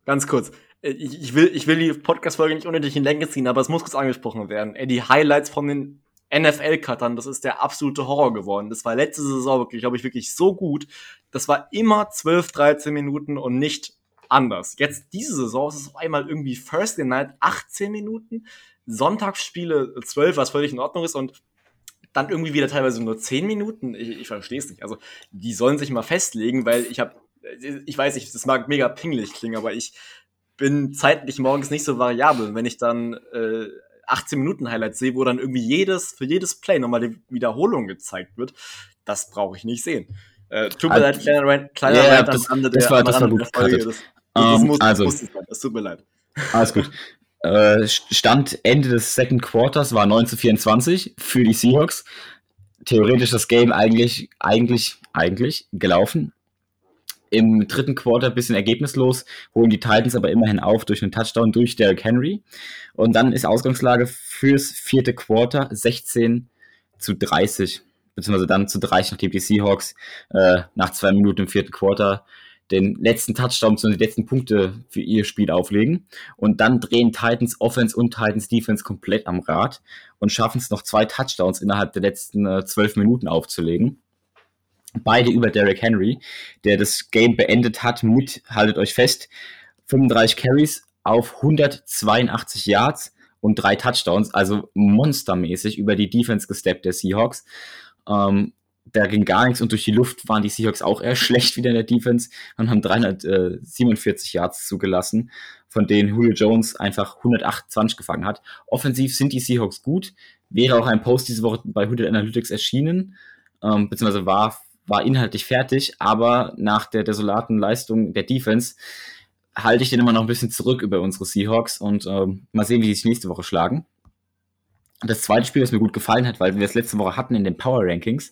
ganz kurz. Ich will die Podcast-Folge nicht unnötig in Länge ziehen, aber es muss kurz angesprochen werden. Die Highlights von den NFL-Cuttern, das ist der absolute Horror geworden. Das war letzte Saison wirklich, glaube ich, wirklich so gut. Das war immer 12, 13 Minuten und nicht anders. Jetzt diese Saison ist es auf einmal irgendwie Thursday Night 18 Minuten, Sonntagsspiele 12, was völlig in Ordnung ist und dann irgendwie wieder teilweise nur 10 Minuten. Ich verstehe es nicht. Also die sollen sich mal festlegen, weil ich weiß nicht, das mag mega pingelig klingen, aber ich bin zeitlich morgens nicht so variabel. Wenn ich dann 18-Minuten-Highlights sehe, wo dann irgendwie für jedes Play nochmal die Wiederholung gezeigt wird, das brauche ich nicht sehen. Tut mir leid, kleiner Rant am Rande der Folge. Das muss es sein, es tut mir leid. Alles gut. Stand Ende des Second Quarters war 9-24 für die Seahawks. Theoretisch das Game eigentlich gelaufen. Im dritten Quarter ein bisschen ergebnislos, holen die Titans aber immerhin auf durch einen Touchdown durch Derrick Henry. Und dann ist Ausgangslage fürs vierte Quarter 16-30, beziehungsweise dann zu 30, nachdem die Seahawks nach 2 Minuten im vierten Quarter den letzten Touchdown, sondern die letzten Punkte für ihr Spiel auflegen. Und dann drehen Titans Offense und Titans Defense komplett am Rad und schaffen es noch 2 Touchdowns innerhalb der letzten 12 Minuten aufzulegen. Beide über Derrick Henry, der das Game beendet hat mit, haltet euch fest, 35 Carries auf 182 Yards und 3 Touchdowns, also monstermäßig über die Defense gesteppt der Seahawks. Da ging gar nichts und durch die Luft waren die Seahawks auch eher schlecht wieder in der Defense und haben 347 Yards zugelassen, von denen Julio Jones einfach 128 gefangen hat. Offensiv sind die Seahawks gut, wäre auch ein Post diese Woche bei Hooded Analytics erschienen, beziehungsweise war inhaltlich fertig, aber nach der desolaten Leistung der Defense halte ich den immer noch ein bisschen zurück über unsere Seahawks und mal sehen, wie die sich nächste Woche schlagen. Das zweite Spiel, das mir gut gefallen hat, weil wir das letzte Woche hatten in den Power-Rankings,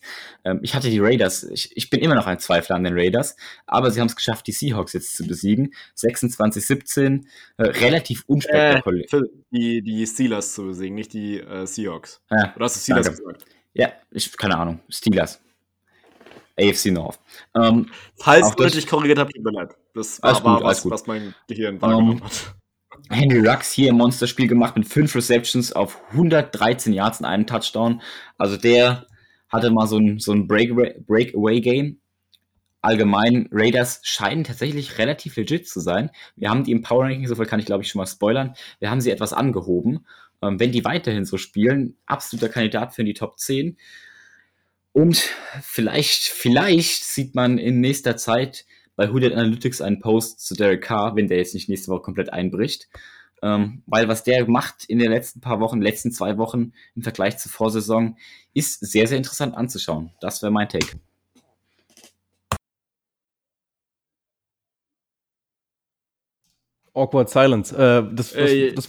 ich hatte die Raiders, ich bin immer noch ein Zweifler an den Raiders, aber sie haben es geschafft, die Seahawks jetzt zu besiegen, 26-17, relativ unspektakulär. Die Steelers zu besiegen, nicht die Seahawks. Ja, oder hast du Steelers gesagt? Ja, keine Ahnung, Steelers. AFC North. Falls du dich korrigiert hast, tut mir leid. Das war gut, was mein Gehirn wahrgenommen hat. Henry Ruggs hier im Monsterspiel gemacht mit 5 Receptions auf 113 Yards in einem Touchdown. Also der hatte mal so ein Breakaway-Game. Allgemein, Raiders scheinen tatsächlich relativ legit zu sein. Wir haben die im Power-Ranking, so viel kann ich glaube ich schon mal spoilern, wir haben sie etwas angehoben. Wenn die weiterhin so spielen, absoluter Kandidat für die Top 10. Und vielleicht sieht man in nächster Zeit bei Hooded Analytics einen Post zu Derek Carr, wenn der jetzt nicht nächste Woche komplett einbricht. Weil was der macht in den letzten paar Wochen, letzten 2 Wochen im Vergleich zur Vorsaison, ist sehr, sehr interessant anzuschauen. Das wäre mein Take. Awkward Silence. Das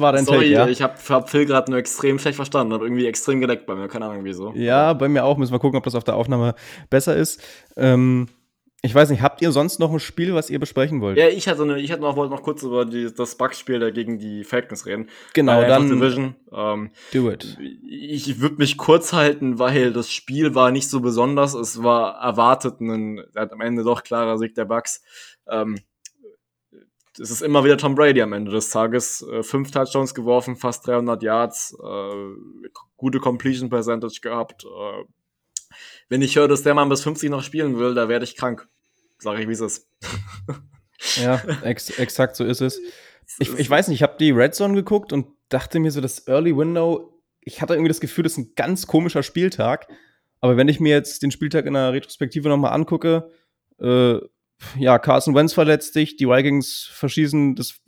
war dein Take, ja? Ich hab Phil gerade nur extrem schlecht verstanden und irgendwie extrem gedeckt bei mir. Keine Ahnung, wieso. Ja, bei mir auch. Müssen wir gucken, ob das auf der Aufnahme besser ist. Ich weiß nicht, habt ihr sonst noch ein Spiel, was ihr besprechen wollt? Ja, wollte noch kurz über das Bucs-Spiel da gegen die Falcons reden. Genau, dann Division. Do it. Ich würde mich kurz halten, weil das Spiel war nicht so besonders. Es war erwartet am Ende doch klarer Sieg der Bucs. Es ist immer wieder Tom Brady am Ende des Tages. 5 Touchdowns geworfen, fast 300 Yards, gute Completion Percentage gehabt. Wenn ich höre, dass der Mann bis 50 noch spielen will, da werde ich krank. Sag ich, wie es ist. Ja, exakt so ist es. Ich weiß nicht, ich habe die Red Zone geguckt und dachte mir so, das Early Window, ich hatte irgendwie das Gefühl, das ist ein ganz komischer Spieltag. Aber wenn ich mir jetzt den Spieltag in der Retrospektive nochmal angucke, ja, Carson Wentz verletzt sich, die Vikings verschießen das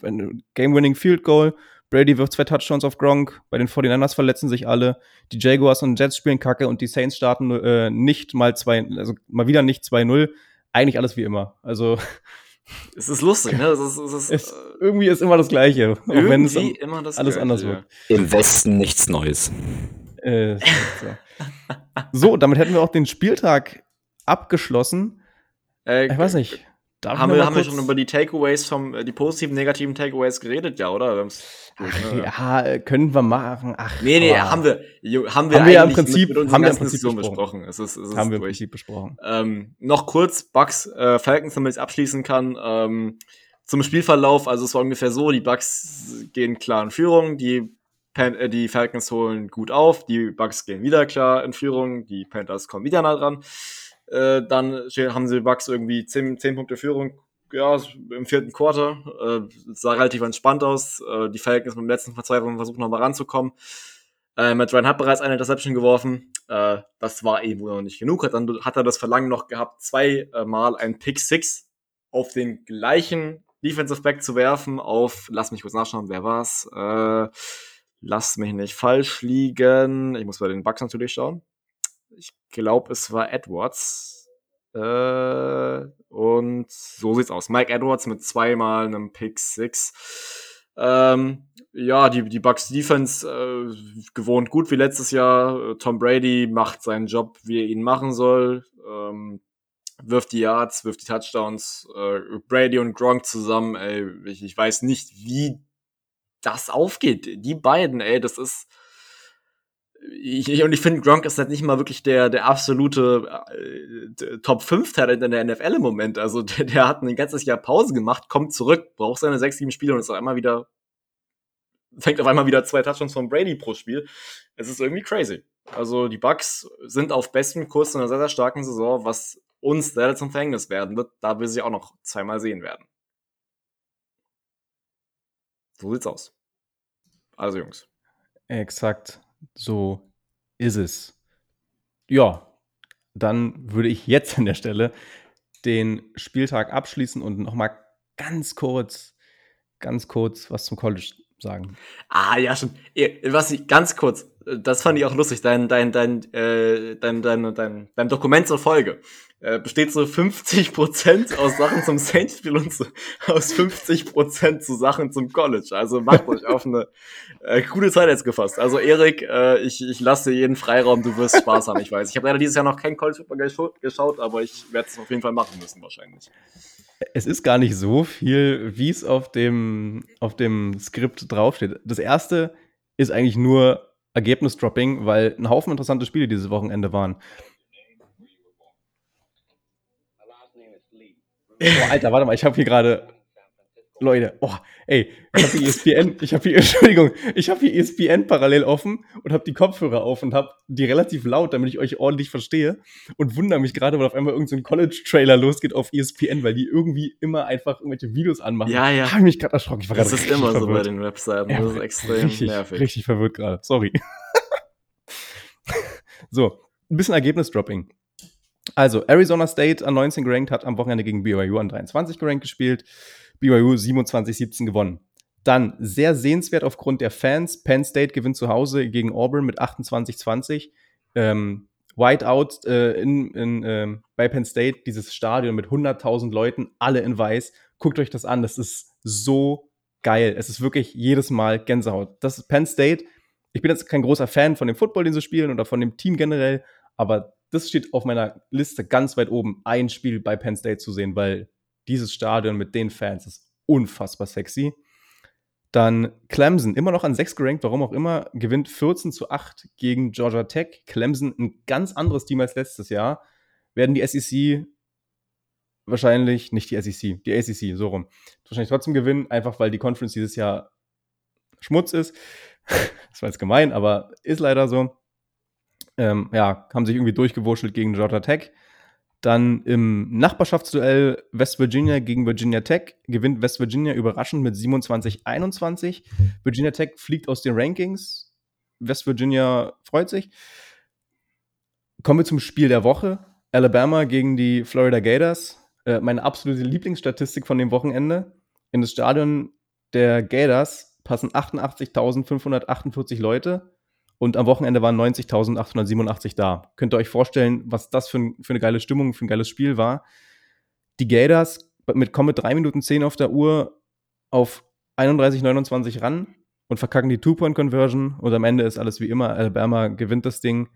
Game-Winning Field Goal, Brady wirft 2 Touchdowns auf Gronk, bei den 49ers verletzen sich alle, die Jaguars und Jets spielen Kacke und die Saints starten mal wieder nicht 2-0, eigentlich alles wie immer. Also es ist lustig, ne? Irgendwie ist immer das Gleiche, auch wenn es alles anders wird. Im Westen nichts Neues. So, damit hätten wir auch den Spieltag abgeschlossen. Ich weiß nicht. Haben wir schon über die Takeaways die positiven, negativen Takeaways geredet, ja, oder? Ja, können wir machen. Haben wir im Prinzip besprochen. Es ist durch. Noch kurz, Bucs, Falcons, damit ich es abschließen kann, zum Spielverlauf, also es war ungefähr so, die Bucs gehen klar in Führung, die Falcons holen gut auf, die Bucs gehen wieder klar in Führung, die Panthers kommen wieder nah dran. Dann haben sie Bucs irgendwie 10 Punkte Führung, ja, im vierten Quarter. Sah relativ entspannt aus. Die Falcons mit dem letzten Verzweiflung versucht nochmal ranzukommen. Matt Ryan hat bereits eine Interception geworfen. Das war eben wohl noch nicht genug. Dann hat er das Verlangen noch gehabt, 2-mal einen Pick-Six auf den gleichen Defensive Back zu werfen. Lass mich kurz nachschauen, wer war's? Lass mich nicht falsch liegen. Ich muss bei den Bucs natürlich schauen. Ich glaube, es war Edwards. Und so sieht's aus. Mike Edwards mit 2-mal einem Pick-Six. Ja, die Bucs Defense gewohnt gut wie letztes Jahr. Tom Brady macht seinen Job, wie er ihn machen soll. Wirft die Yards, wirft die Touchdowns. Brady und Gronk zusammen, ey, ich weiß nicht, wie das aufgeht. Die beiden, ey, das ist... Ich finde, Gronk ist halt nicht mal wirklich der absolute Top-5-Talent in der NFL im Moment. Also der hat ein ganzes Jahr Pause gemacht, kommt zurück, braucht seine 6-7 Spiele und ist fängt auf einmal wieder 2 Touchdowns von Brady pro Spiel. Es ist irgendwie crazy. Also die Bucs sind auf bestem Kurs zu einer sehr, sehr starken Saison, was uns leider zum Verhängnis werden wird, da wir sie auch noch zweimal sehen werden. So sieht's aus. Also Jungs. Exakt. So ist es. Ja, dann würde ich jetzt an der Stelle den Spieltag abschließen und nochmal ganz kurz was zum College sagen. Ah, ja, schon. Was, ganz kurz, das fand ich auch lustig, dein Dokument zur Folge besteht so 50% aus Sachen zum Saints-Spiel und aus 50% zu Sachen zum College. Also macht euch auf eine gute Zeit jetzt gefasst. Also Erik, ich lasse dir jeden Freiraum, du wirst Spaß haben, ich weiß. Ich habe leider dieses Jahr noch kein College-Football geschaut, aber ich werde es auf jeden Fall machen müssen wahrscheinlich. Es ist gar nicht so viel, wie es auf dem Skript draufsteht. Das erste ist eigentlich nur Ergebnis-Dropping, weil ein Haufen interessante Spiele dieses Wochenende waren. Oh, Alter, warte mal, ich habe hier gerade... Leute, oh, ey, ich habe hier ESPN, ESPN parallel offen und habe die Kopfhörer auf und habe die relativ laut, damit ich euch ordentlich verstehe und wundere mich gerade, weil auf einmal irgendein College-Trailer losgeht auf ESPN, weil die irgendwie immer einfach irgendwelche Videos anmachen. Ja, ja. Habe ich mich gerade erschrocken. Das ist immer verwirrt. So bei den Webseiten, ja, das ist extrem richtig, nervig. Richtig verwirrt gerade, sorry. So, ein bisschen Ergebnis-Dropping. Also, Arizona State an 19 gerankt hat am Wochenende gegen BYU an 23 gerankt gespielt. BYU 27-17 gewonnen. Dann sehr sehenswert aufgrund der Fans. Penn State gewinnt zu Hause gegen Auburn mit 28-20. Whiteout bei Penn State, dieses Stadion mit 100.000 Leuten, alle in weiß. Guckt euch das an, das ist so geil. Es ist wirklich jedes Mal Gänsehaut. Das ist Penn State. Ich bin jetzt kein großer Fan von dem Football, den sie spielen oder von dem Team generell, aber das steht auf meiner Liste ganz weit oben, ein Spiel bei Penn State zu sehen, weil dieses Stadion mit den Fans ist unfassbar sexy. Dann Clemson, immer noch an 6 gerankt, warum auch immer, gewinnt 14-8 gegen Georgia Tech. Clemson, ein ganz anderes Team als letztes Jahr. Werden die SEC wahrscheinlich, nicht die SEC, die ACC, so rum. Wahrscheinlich trotzdem gewinnen, einfach weil die Conference dieses Jahr Schmutz ist. Das war jetzt gemein, aber ist leider so. Ja, haben sich irgendwie durchgewurschtelt gegen Georgia Tech. Dann im Nachbarschaftsduell West Virginia gegen Virginia Tech gewinnt West Virginia überraschend mit 27-21. Virginia Tech fliegt aus den Rankings. West Virginia freut sich. Kommen wir zum Spiel der Woche. Alabama gegen die Florida Gators. Meine absolute Lieblingsstatistik von dem Wochenende. In das Stadion der Gators passen 88.548 Leute. Und am Wochenende waren 90.887 da. Könnt ihr euch vorstellen, was das für eine geile Stimmung, für ein geiles Spiel war. Die Gators kommen mit 3 Minuten 10 auf der Uhr auf 31:29 ran und verkacken die Two-Point-Conversion. Und am Ende ist alles wie immer. Alabama gewinnt das Ding.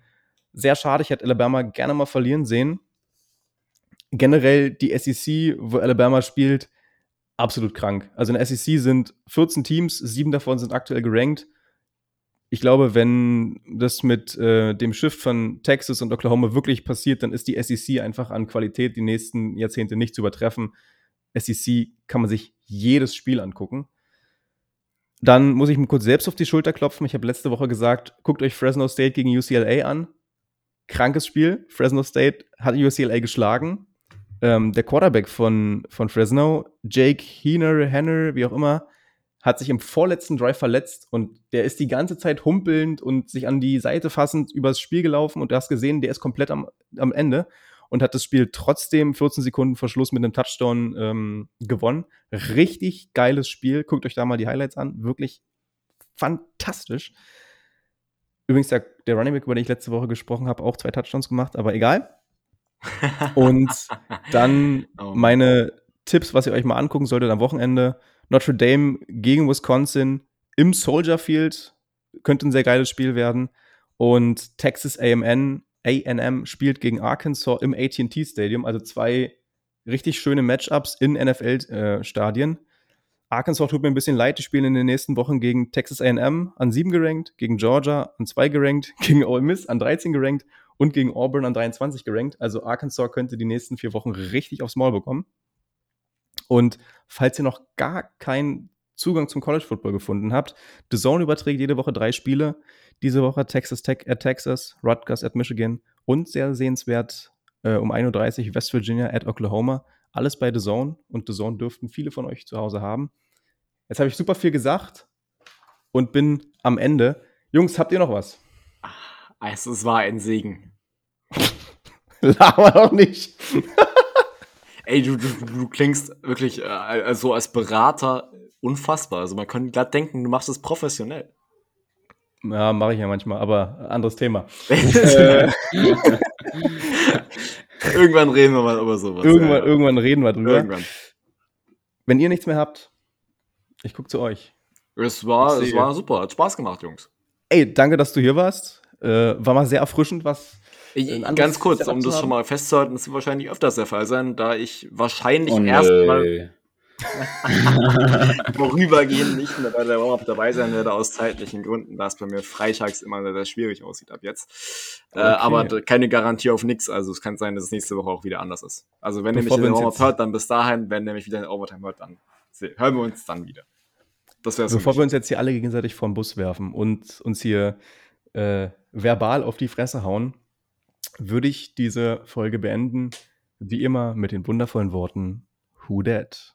Sehr schade, ich hätte Alabama gerne mal verlieren sehen. Generell die SEC, wo Alabama spielt, absolut krank. Also in der SEC sind 14 Teams, 7 davon sind aktuell gerankt. Ich glaube, wenn das mit dem Shift von Texas und Oklahoma wirklich passiert, dann ist die SEC einfach an Qualität die nächsten Jahrzehnte nicht zu übertreffen. SEC kann man sich jedes Spiel angucken. Dann muss ich mir kurz selbst auf die Schulter klopfen. Ich habe letzte Woche gesagt, guckt euch Fresno State gegen UCLA an. Krankes Spiel. Fresno State hat UCLA geschlagen. Der Quarterback von Fresno, Jake Henner, wie auch immer, hat sich im vorletzten Drive verletzt und der ist die ganze Zeit humpelnd und sich an die Seite fassend übers Spiel gelaufen und du hast gesehen, der ist komplett am Ende und hat das Spiel trotzdem 14 Sekunden vor Schluss mit einem Touchdown gewonnen. Richtig geiles Spiel. Guckt euch da mal die Highlights an. Wirklich fantastisch. Übrigens, der Running Back, über den ich letzte Woche gesprochen habe, auch 2 Touchdowns gemacht, aber egal. Und dann meine Tipps, was ihr euch mal angucken solltet am Wochenende. Notre Dame gegen Wisconsin im Soldier Field. Könnte ein sehr geiles Spiel werden. Und Texas A&M spielt gegen Arkansas im AT&T Stadium. Also zwei richtig schöne Matchups in NFL-Stadien. Arkansas tut mir ein bisschen leid. Die spielen in den nächsten Wochen gegen Texas A&M an 7 gerankt, gegen Georgia an 2 gerankt, gegen Ole Miss an 13 gerankt und gegen Auburn an 23 gerankt. Also Arkansas könnte die nächsten 4 Wochen richtig aufs Maul bekommen. Und falls ihr noch gar keinen Zugang zum College Football gefunden habt, DAZN überträgt jede Woche 3 Spiele. Diese Woche Texas Tech at Texas, Rutgers at Michigan und sehr sehenswert um 1.30 Uhr West Virginia at Oklahoma. Alles bei DAZN, und DAZN dürften viele von euch zu Hause haben. Jetzt habe ich super viel gesagt und bin am Ende. Jungs, habt ihr noch was? Also, es war ein Segen. Laber doch nicht. Ey, du klingst wirklich so als Berater unfassbar. Also man könnte glatt denken, du machst es professionell. Ja, mache ich ja manchmal, aber anderes Thema. Irgendwann reden wir mal über sowas. Irgendwann reden wir drüber. Irgendwann. Wenn ihr nichts mehr habt, ich gucke zu euch. Es war super, hat Spaß gemacht, Jungs. Ey, danke, dass du hier warst. War mal sehr erfrischend, was... Ganz kurz, um das schon mal festzuhalten, das wird wahrscheinlich öfters der Fall sein, da ich wahrscheinlich erstmal vorübergehend nicht mehr bei der Warm-Up dabei sein werde, aus zeitlichen Gründen, da es bei mir freitags immer sehr, sehr schwierig aussieht ab jetzt. Okay. Aber keine Garantie auf nichts, also es kann sein, dass es nächste Woche auch wieder anders ist. Also wenn ihr mich in der Warm-Up hört, dann bis dahin, wenn ihr mich wieder in der Overtime hört, dann hören wir uns dann wieder. Das wär's. Bevor wir uns jetzt hier alle gegenseitig vorm Bus werfen und uns hier verbal auf die Fresse hauen, würde ich diese Folge beenden, wie immer mit den wundervollen Worten Who Dat?